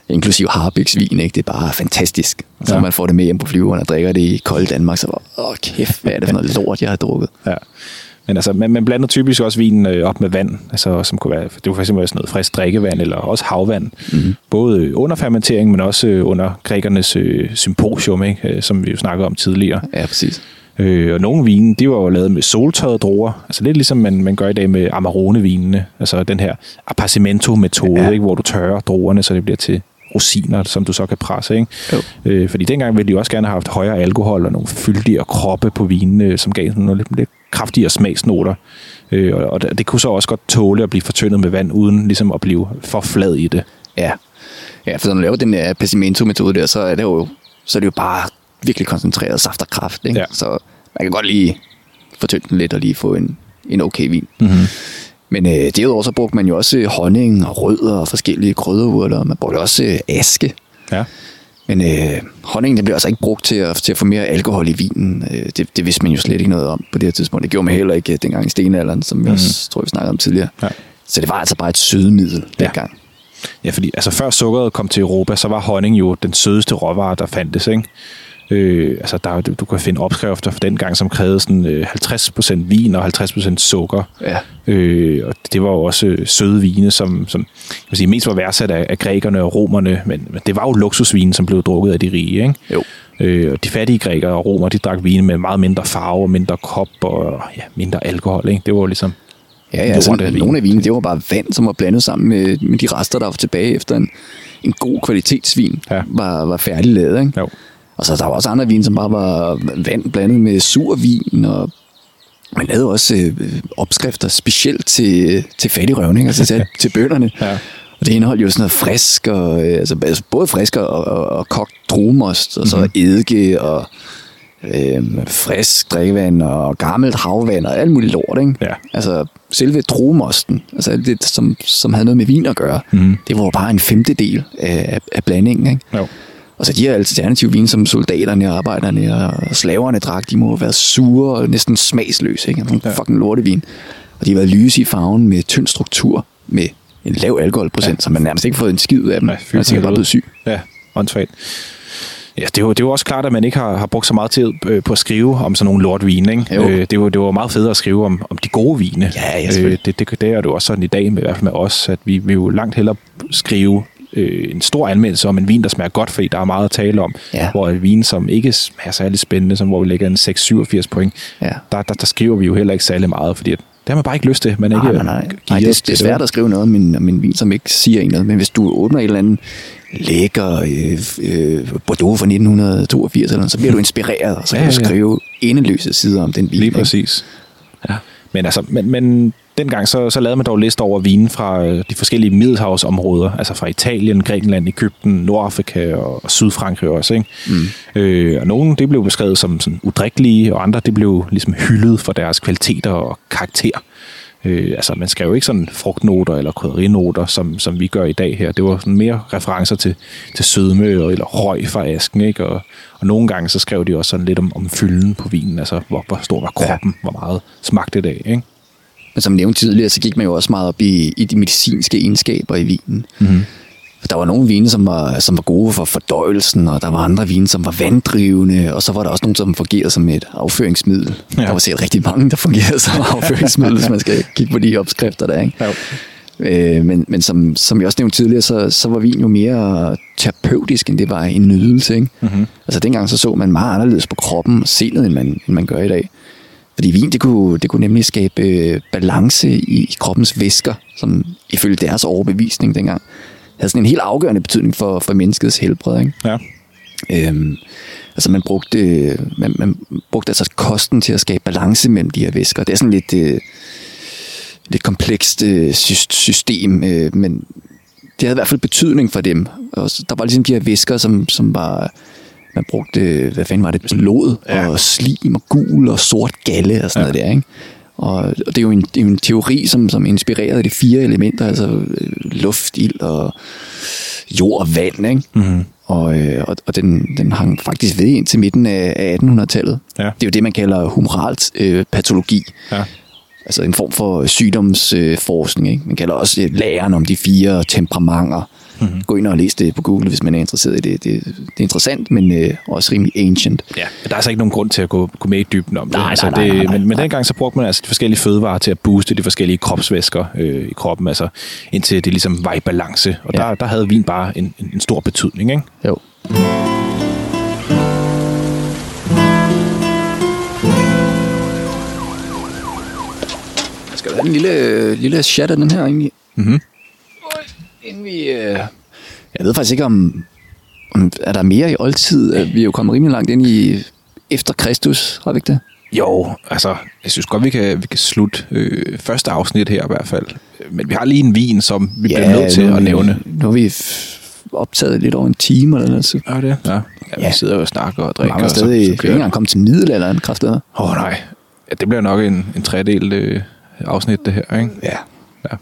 inklusive harpiksvin, ikke? Det er bare fantastisk. Så ja. man får det med hjem på flyveren og drikker det i kolde Danmark, så var åh, kæft, hvad er det for noget lort, jeg har drukket? Ja. Men altså, man, man blander typisk også vinen øh, op med vand, altså, som kunne være, det kunne fx være sådan noget frisk drikkevand, eller også havvand. Mm-hmm. Både under fermentering, men også øh, under grækernes øh, symposium, ikke? Som vi jo snakkede om tidligere. Ja, præcis. Øh, og nogle vine, de var jo lavet med soltørrede druer, altså lidt ligesom man, man gør i dag med Amarone-vinene, altså den her appassimento-metode, ja. Ikke? Hvor du tørrer druerne, så det bliver til rosiner, som du så kan presse, ikke? Øh, fordi dengang ville de også gerne have haft højere alkohol og nogle fyldigere kroppe på vinene, som gav nogle lidt, lidt kraftigere smagsnoter. Øh, og, og det kunne så også godt tåle at blive fortyndet med vand, uden ligesom at blive for flad i det. Ja, ja, for når du laver den der appassimento-metode der, så er det jo, så er det jo bare virkelig koncentreret saft og kraft, ikke? Ja. Så man kan godt lige fortynde den lidt og lige få en, en okay vin. Mm-hmm. Men øh, derudover så brugte man jo også honning og rødder og forskellige krydderurter. Man brugte også øh, aske. Ja. Men øh, honningen, den blev altså ikke brugt til at, til at få mere alkohol i vinen. Øh, det, det vidste man jo slet ikke noget om på det her tidspunkt. Det gjorde man heller ikke dengang i stenalderen, som vi mm-hmm. også tror, vi snakkede om tidligere. Ja. Så det var altså bare et sødemiddel dengang. Ja. Ja, fordi altså, før sukkeret kom til Europa, så var honning jo den sødeste råvare, der fandtes, ikke? Øh, altså der, du, du kan finde opskrifter fra dengang, som krævede sådan, øh, halvtreds procent vin og halvtreds procent sukker. Ja. Øh, og det var jo også øh, søde vine, som, som kan sige, mest var værdsat af, af grækerne og romerne, men, men det var jo luksusvine, som blev drukket af de rige, ikke? Jo. Øh, og de fattige grækere og romere, de drak vine med meget mindre farve, mindre kop og ja, mindre alkohol, ikke? Det var jo ligesom... Ja, ja, altså, nogle af vinene, det var bare vand, som var blandet sammen med, med de rester, der var tilbage efter en, en god kvalitetsvin, ja. var, var færdiglavet, ikke? Jo. Og så der var også andre vin, som bare var vand blandet med sur vin, og man lavede også øh, opskrifter specielt til, til fattigrøvning, altså til, til bønderne. Ja. Og det indeholdt jo sådan noget frisk, og, øh, altså, altså både frisk og, og, og kogt druemost, og så mm-hmm. eddike og øh, frisk drikkevand og gammelt havvand og alt muligt lort, ikke? Ja. Altså selve druemosten, altså alt det, som, som havde noget med vin at gøre, mm-hmm. det var bare en femtedel af, af blandingen, ikke? Jo. Og så de her alternative vine, som soldaterne, arbejderne og slaverne drak, de må have været sure og næsten smagsløse, ikke? Nogle fucking lortevin. Og de har været lyse i farven med tynd struktur, med en lav alkoholprocent, ja. Så man nærmest ikke har fået en skid ud af dem. Nej, man er sikkert bare blevet syg. Ja, åndssvagt. Ja, det er, jo, det er jo også klart, at man ikke har, har brugt så meget tid på at skrive om sådan nogle lortvine, ikke? Øh, det, var, det var meget federe at skrive om, om de gode vine. Ja, ja, øh, det, det, det er det jo også sådan i dag, med, i hvert fald med os, at vi, vi jo langt hellere skrive en stor anmeldelse om en vin, der smager godt, fordi der er meget at tale om, ja. Hvor en vin, som ikke smager særlig spændende, som hvor vi lægger en seks syvogfirs point, ja. der, der, der skriver vi jo heller ikke særlig meget, fordi at, det har man bare ikke lyst til. Man nej, ikke nej, nej. nej det, det er svært at skrive noget om en, om en vin, som ikke siger en noget, men hvis du åbner et eller andet lækker øh, øh, Bordeaux fra nitten toogfirs, eller noget, så bliver du inspireret, og så kan ja, ja, ja. du skrive endeløse sider om den vin. Lige præcis. Ja. Men altså, men, men dengang så, så lavede man dog lister over vinen fra de forskellige middelhavsområder, altså fra Italien, Grækenland, Egypten, Nordafrika og, og Sydfrankrig også, ikke? Mm. Øh, og nogle, det blev beskrevet som sådan udrikkelige, og andre, det blev ligesom hyldet for deres kvaliteter og karakter. Øh, altså, man skrev jo ikke sådan frugtnoter eller krydderinoter, som, som vi gør i dag her. Det var sådan mere referencer til, til sødme eller røg fra asken, ikke? Og, og nogle gange, så skrev de også sådan lidt om, om fylden på vinen, altså hvor, hvor stor var kroppen, hvor meget smagte det af, ikke? Men som nævnt tidligere, så gik man jo også meget op i, i de medicinske egenskaber i vinen. Mm-hmm. Der var nogle vine, som var, som var gode for fordøjelsen, og der var andre vine, som var vanddrivende, og så var der også nogle, som fungerede som et afføringsmiddel. Ja. Der var sikkert rigtig mange, der fungerede som afføringsmiddel, hvis man skal kigge på de opskrifter der, ikke? Ja. Øh, men men som, som jeg også nævnte tidligere, så, så var vin jo mere terapeutisk, end det var en nydelse, ikke? Mm-hmm. Altså dengang så, så man meget anderledes på kroppen og sindet, end man, end man gør i dag. Fordi vin, det kunne, det kunne nemlig skabe øh, balance i, i kroppens væsker, som ifølge deres overbevisning dengang, havde sådan en helt afgørende betydning for, for menneskets helbred, ikke? Ja. Øhm, altså man brugte, man, man brugte altså kosten til at skabe balance mellem de her væsker. Det er sådan lidt, øh, lidt komplekst øh, system, øh, men det havde i hvert fald betydning for dem. Og der var ligesom de her væsker, som, som var... Man brugte, hvad fanden var det, blod ja. og slim og gul og sort galle og sådan ja. noget der, ikke? Og det er jo en, det er en teori, som, som inspirerede de fire elementer, altså luft, ild og jord og vand, ikke? Mm-hmm. Og, og, og den, den hang faktisk ved indtil midten af attenhundredetallet. Ja. Det er jo det, man kalder humoralt øh, patologi. Ja. Altså en form for sygdomsforskning, øh, ikke? Man kalder også øh, læren om de fire temperamenter. Mm-hmm. Gå ind og læs det på Google, hvis man er interesseret i det. Det, det er interessant, men øh, også rimelig ancient. Ja, men der er altså ikke nogen grund til at gå, gå med i dybden om det. Nej, altså, nej, nej, nej, det men, nej. men dengang så brugte man altså de forskellige fødevarer til at booste de forskellige kropsvæsker øh, i kroppen, altså indtil det ligesom var i balance. Og ja. der, der havde vin bare en, en, en stor betydning, ikke? Jo. Skal vi have en lille, lille chat af den her egentlig? Mm-hmm. Inden vi, øh... jeg ved faktisk ikke om, om er der mere i oldtid. Vi er jo kommet rimelig langt ind i efter Kristus, har vi ikke det? Jo, altså jeg synes godt vi kan vi kan slutte øh, første afsnit her i hvert fald. Men vi har lige en vin, som vi ja, bliver nødt til at vi, nævne. Nu har vi f- optaget lidt over en time eller noget. Ja, det. Ja, ja, ja. Vi sidder jo og snakker og drikker. Man var stadig ikke engang kommet til middelalderen, kræftede. Åh oh, nej, ja, det bliver nok en en tredel øh, afsnit det her, ikke? Ja. Ja.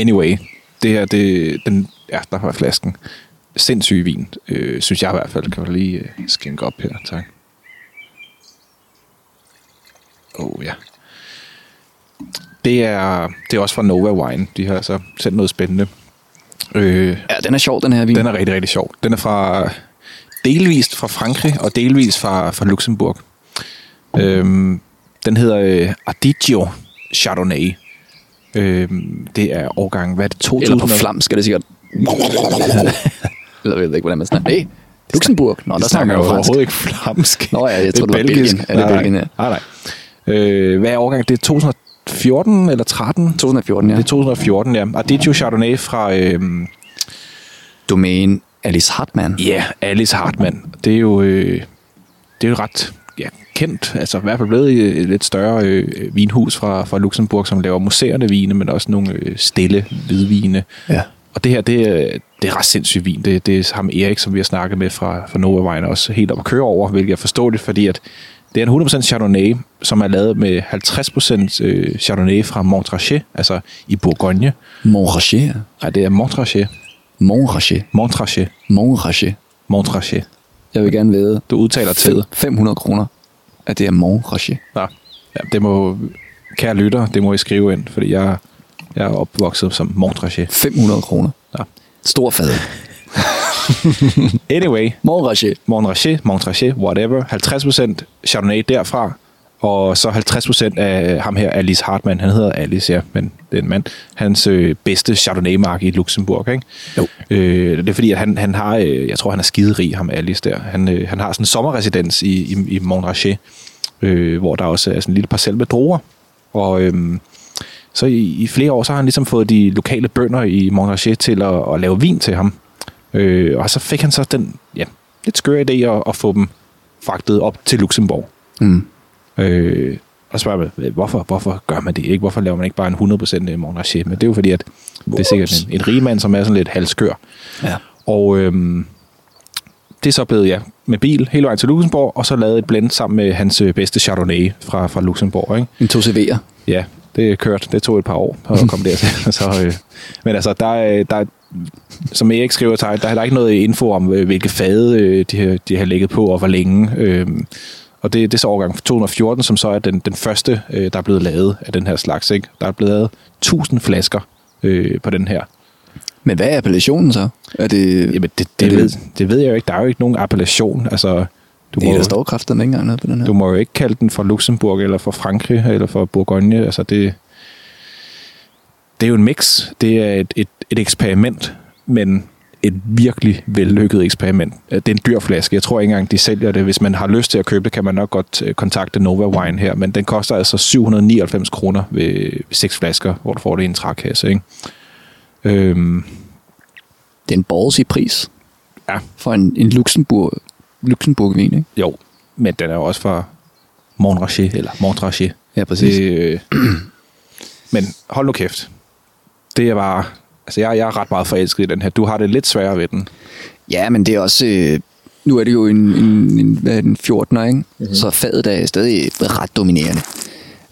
Anyway. Det her, det, den, ja, der var flasken. Sindssyg vin, øh, synes jeg i hvert fald. Kan vi lige øh, skænke op her, tak. Åh, oh, ja. Det er, det er også fra Nova Wine. De har altså sendt noget spændende. Øh, ja, den er sjov, den her vin. Den er rigtig, rigtig sjov. Den er fra delvist fra Frankrig og delvist fra, fra Luxembourg. Øh, den hedder øh, Adigio Chardonnay. Det er årgang, hvad er det, to tusind? Eller på flamsk er det sikkert. Eller jeg ved ikke, hvordan man snakker. Nej, Luxembourg. Nå, der snakker jo overhovedet ikke flamsk. Nå ja, jeg tror, det var Belgien. Er det Belgien, ja. Nej, nej. Øh, hvad er årgang? Det er to tusind fjorten eller tretten? to tusind fjorten, ja. Det er to tusind fjorten, ja. Adigio Chardonnay fra... Øhm... Domæne Alice Hartmann. Ja, yeah, Alice Hartmann. Det er jo øh... det er jo ret... Ja, kendt, altså i hvert fald blevet et lidt større øh, vinhus fra, fra Luxembourg, som laver muserende vine, men også nogle øh, stille hvidvine. Ja. Og det her, det er, det er ret sindssyg vin. Det, det er ham Erik, som vi har snakket med fra, fra Nova Wine, også helt op at køre over, hvilket jeg forstår det, fordi at det er en hundrede procent Chardonnay, som er lavet med halvtreds procent øh, Chardonnay fra Montrachet, altså i Bourgogne. Montrachet? Nej, det er Montrachet. Montrachet? Montrachet. Montrachet. Montrachet. Jeg vil gerne vide. Du udtaler til fem hundrede kroner, at det er Montrachet. Ja, det må, kære lytter, det må I skrive ind, fordi jeg, jeg er opvokset som Montrachet. fem hundrede kroner. Ja. Stor fad. Anyway. Montrachet. Montrachet, Montrachet, whatever. halvtreds procent Chardonnay derfra, og så halvtreds procent af ham her, Alice Hartmann. Han hedder Alice, ja, men det er en mand. Hans øh, bedste Chardonnay-marke i Luxembourg, ikke? Jo. Øh, det er fordi, at han, han har, øh, jeg tror, han er skiderig, ham Alice der. Han, øh, han har sådan en sommerresidens i, i, i Montrachet, øh, hvor der også er sådan en lille parcel med druer. Og øh, så i, i flere år, så har han ligesom fået de lokale bønder i Montrachet til at, at lave vin til ham. Øh, og så fik han så den, ja, lidt skøre idé at, at få dem fragtet op til Luxembourg. Mm. Øh, og så spørger man, hvorfor, hvorfor gør man det ikke? Hvorfor laver man ikke bare en hundrede procent Montrachet? Men det er jo fordi, at det er sikkert en, en rig mand, som er sådan lidt halskør. Ja. Og øhm, det er så blevet, ja, med bil hele vejen til Luxembourg, og så lavet et blend sammen med hans bedste Chardonnay fra, fra Luxembourg. Ikke? En to C V'er. Ja, det er kørt. Det tog et par år at komme dertil. Så, øh, men altså, der er, der er, som Erik skriver til dig, der er der ikke noget info om, hvilke fade de har, de har lægget på, og hvor længe... Øh, Og det, det er så årgang to tusind fjorten, som så er den, den første, øh, der er blevet lavet af den her slags. Ikke? Der er blevet lavet tusind flasker øh, på den her. Men hvad er appellationen så? Er det, Jamen, det, det, er det, ved, det ved jeg jo ikke. Der er jo ikke nogen appellation. Altså, du det må, der står kræfterne ikke engang noget på den her. Du må jo ikke kalde den for Luxembourg, eller for Frankrig, eller for Bourgogne. Altså, det, det er jo en mix. Det er et, et, et eksperiment, men... et virkelig vellykket eksperiment. Det er en dyr flaske. Jeg tror ikke engang, de sælger det. Hvis man har lyst til at købe det, kan man nok godt kontakte Nova Wine her, men den koster altså syv hundrede nioghalvfems kroner ved seks flasker, hvor du får det i en trækasse, ikke? Øhm. Det er en ballsy pris. Ja. For en, en Luxembourg, Luxembourg-vin, ikke? Jo, men den er jo også fra Montrachet, eller Montrachet. Ja, præcis. Det, øh. Men hold nu kæft. Det er bare... Altså, jeg, jeg er ret meget forelsket i den her. Du har det lidt sværere ved den. Ja, men det er også... Øh, nu er det jo en, en, en, en fjortener, ikke? Mm-hmm. Så fadet er stadig ret dominerende.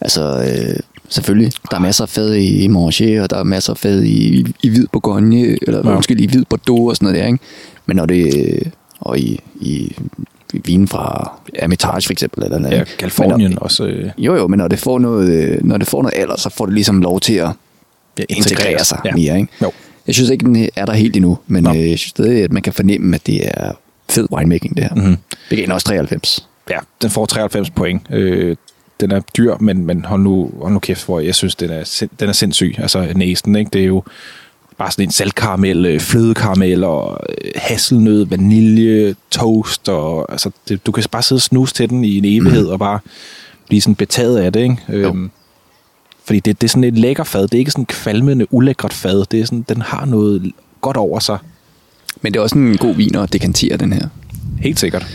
Altså, øh, selvfølgelig. Der er masser af fad i, i Montrachet, og der er masser af fad i, i, i hvid Bourgogne, eller ja. Måske i hvid Bordeaux og sådan noget der, ikke? Men når det... Og i, i, i vinen fra Hermitage, for eksempel. Eller noget, ja, Californien også. Øh... Jo, jo, men når det får noget, når det får noget alder, så får det ligesom lov til at... Ja, integrere sig ja. mere, ikke? Jo. Jeg synes ikke, den er der helt endnu, men no. øh, jeg synes stadig, at man kan fornemme, at det er fed winemaking, det her. Mm-hmm. Det gainer også treoghalvfems. Ja, den får treoghalvfems point. Øh, den er dyr, men, men hold, nu, hold nu kæft, hvor jeg synes, den er, den er sindssyg. Altså næsten, ikke? Det er jo bare sådan en saltkaramel, flødekaramel og hasselnød, vanilje, toast. Og, altså, det, du kan bare sidde og snuse til den i en evighed mm-hmm. og bare blive sådan betaget af det, ikke? Øhm, fordi det, det er sådan et lækker fad. Det er ikke sådan kvalmende, ulækkert fad. Det er sådan, den har noget godt over sig. Men det er også en god vin at dekantere, den her. Helt sikkert.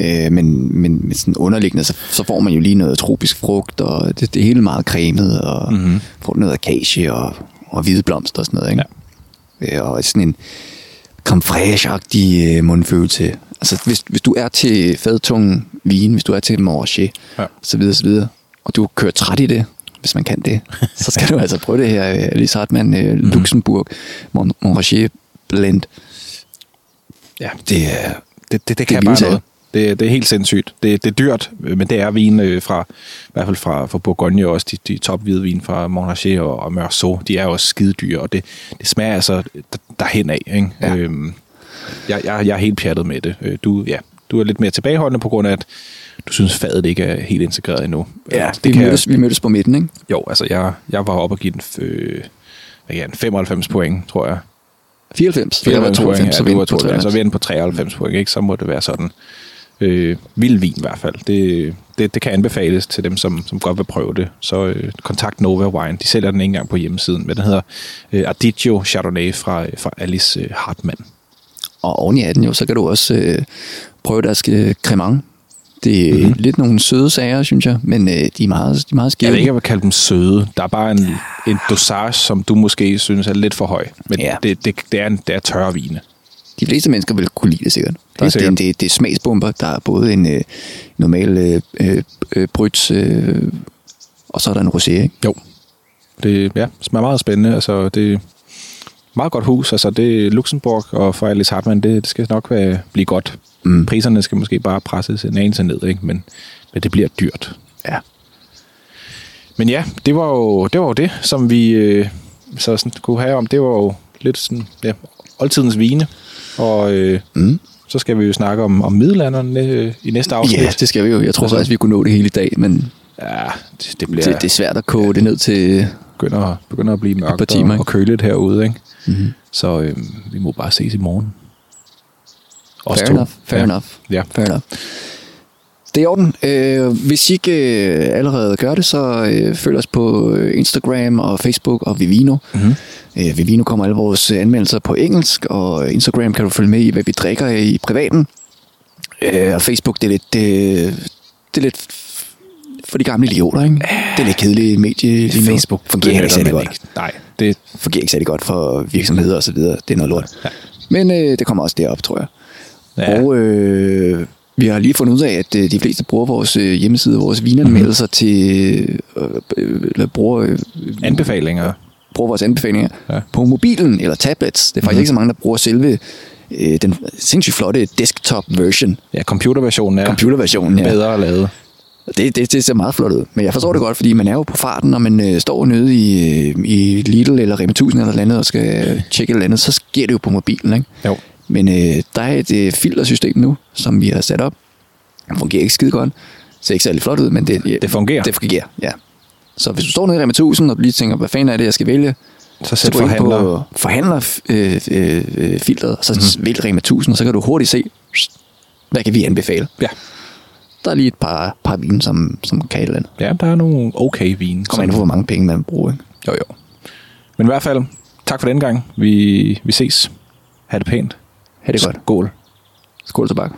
Øh, men, men sådan underliggende, så, så får man jo lige noget tropisk frugt, og det, det er hele meget cremet, og mm-hmm. får noget akacie og, og hvide blomster og sådan noget, ikke? Ja. Øh, og sådan en creme fraiche-agtig øh, mundfølelse. Altså, hvis, hvis du er til fadtunge vin, hvis du er til Morgé, ja. så videre, så videre, og du kører træt i det, hvis man kan det, så skal du altså prøve det her Alice Hartmann øh, mm-hmm. Luxembourg Morgé Blend. Ja, det er... Det, det, det kan det bare noget. Det, det er helt sindssygt. Det, det er dyrt, men det er vin fra, i hvert fald fra, fra Bourgogne, også de, de tophvide vin fra Montrachet og, og Meursault, de er også skidedyre, og det, det smager altså derhen af, ikke? Ja. Øhm, jeg, jeg, jeg er helt pjattet med det. Du, ja, du er lidt mere tilbageholdende på grund af, at du synes, fadet ikke er helt integreret endnu. Ja, det vi, kan, mødtes, vi mødtes på midten, ikke? Jo, altså jeg, jeg var oppe og give den øh, femoghalvfems point, tror jeg. fireoghalvfems, fireoghalvfems, fireoghalvfems point, så, ja, vi tooghalvfems. tooghalvfems. Så vi er på treoghalvfems point, ikke? Så må det være sådan. Øh, vild vin i hvert fald. Det, det, det kan anbefales til dem, som, som godt vil prøve det. Så øh, kontakt Nova Wine. De sælger den ikke engang på hjemmesiden, men den hedder øh, Adagio Chardonnay fra, fra Alice øh, Hartmann. Og oven i den jo, så kan du også øh, prøve deres øh, cremant. Det er mm-hmm. lidt nogle søde sager, synes jeg, men øh, de er meget, de er meget skæve. Jeg vil ikke, at kalde dem søde. Der er bare en, en dosage, som du måske synes er lidt for høj. Men ja. det, det, det, er en, det er tørre vine. De fleste mennesker vil kunne lide det sikkert. Der er, sikkert. Det, det, det er smagsbomber. Der er både en øh, normal øh, øh, bryts, øh, og så er der en rosé, ikke? Jo. Det ja, smager meget spændende. Altså, det er meget godt hus. Altså, det er Luxembourg og fra Alice Hartmann, det, det skal nok være, blive godt. Mm. Priserne skal måske bare presses en anelse ned, ikke? Men, men det bliver dyrt. Ja. Men ja, det var jo det, var jo det som vi øh, så sådan, kunne have om. Det var jo lidt sådan, ja, oldtidens vine. Og øh, mm. så skal vi jo snakke om, om middelalderne øh, i næste afsnit. Ja, det skal vi jo. Jeg tror faktisk, altså, vi kunne nå det hele i dag, men ja, det, det, bliver, det, det er svært at koge ja, det ned til... Begynder at, begynder at blive mørkt og, og kølet herude, ikke? Mm-hmm. Så øh, vi må bare ses i morgen. Fair enough, fair, ja. enough. Ja. fair enough. Det er i orden. Øh, hvis I ikke øh, allerede gør det, så øh, følg os på Instagram og Facebook og Vivino. Mm-hmm. Øh, Vivino kommer alle vores anmeldelser på engelsk, og Instagram kan du følge med i, hvad vi drikker i privaten. Øh, og Facebook, det er lidt, øh, det er lidt for de gamle idioter, ikke? Det er lidt kedelige medie. Facebook fungerer ikke særlig godt. Nej, det fungerer ikke særlig godt for virksomheder og så videre. Det er noget lort. Ja. Men øh, det kommer også derop, tror jeg. Ja. Og øh, vi har lige fundet ud af, at øh, de fleste bruger vores øh, hjemmeside, vores vinanmeldelser mm-hmm. til øh, eller bruger øh, anbefalinger, bruger vores anbefalinger ja. på mobilen eller tablets. Det er faktisk mm-hmm. ikke så mange, der bruger selve øh, den sindssygt flotte desktop-version. Ja, computerversionen er computerversionen, ja. bedre lavet. Det, det, det ser meget flot ud, men jeg forstår det godt, fordi man er jo på farten, når man øh, står nede i, øh, i Lidl eller Rema tusind eller andet og skal tjekke et eller andet, så sker det jo på mobilen, ikke? Jo. Men øh, der er et øh, filtersystem nu, som vi har sat op. Det fungerer ikke skide godt. Det ser ikke særlig flot ud, men det, øh, det fungerer. Det fungerer, ja. Så hvis du står nede i Rema tusind, og du lige tænker, hvad fanden er det, jeg skal vælge? Så sæt så på forhandlerfilteret, øh, øh, og så mm-hmm. vælg Rema tusind, og så kan du hurtigt se, hvad kan vi anbefale? Ja. Der er lige et par, par vine, som, som kan et eller andet. Ja, der er nogle okay vine. Kommer ind på, hvor mange penge man bruger, ikke? Jo, jo. Men i hvert fald, tak for den gang. Vi, vi ses. Ha' det pænt. Ha' det godt. Skål. Skål tobak.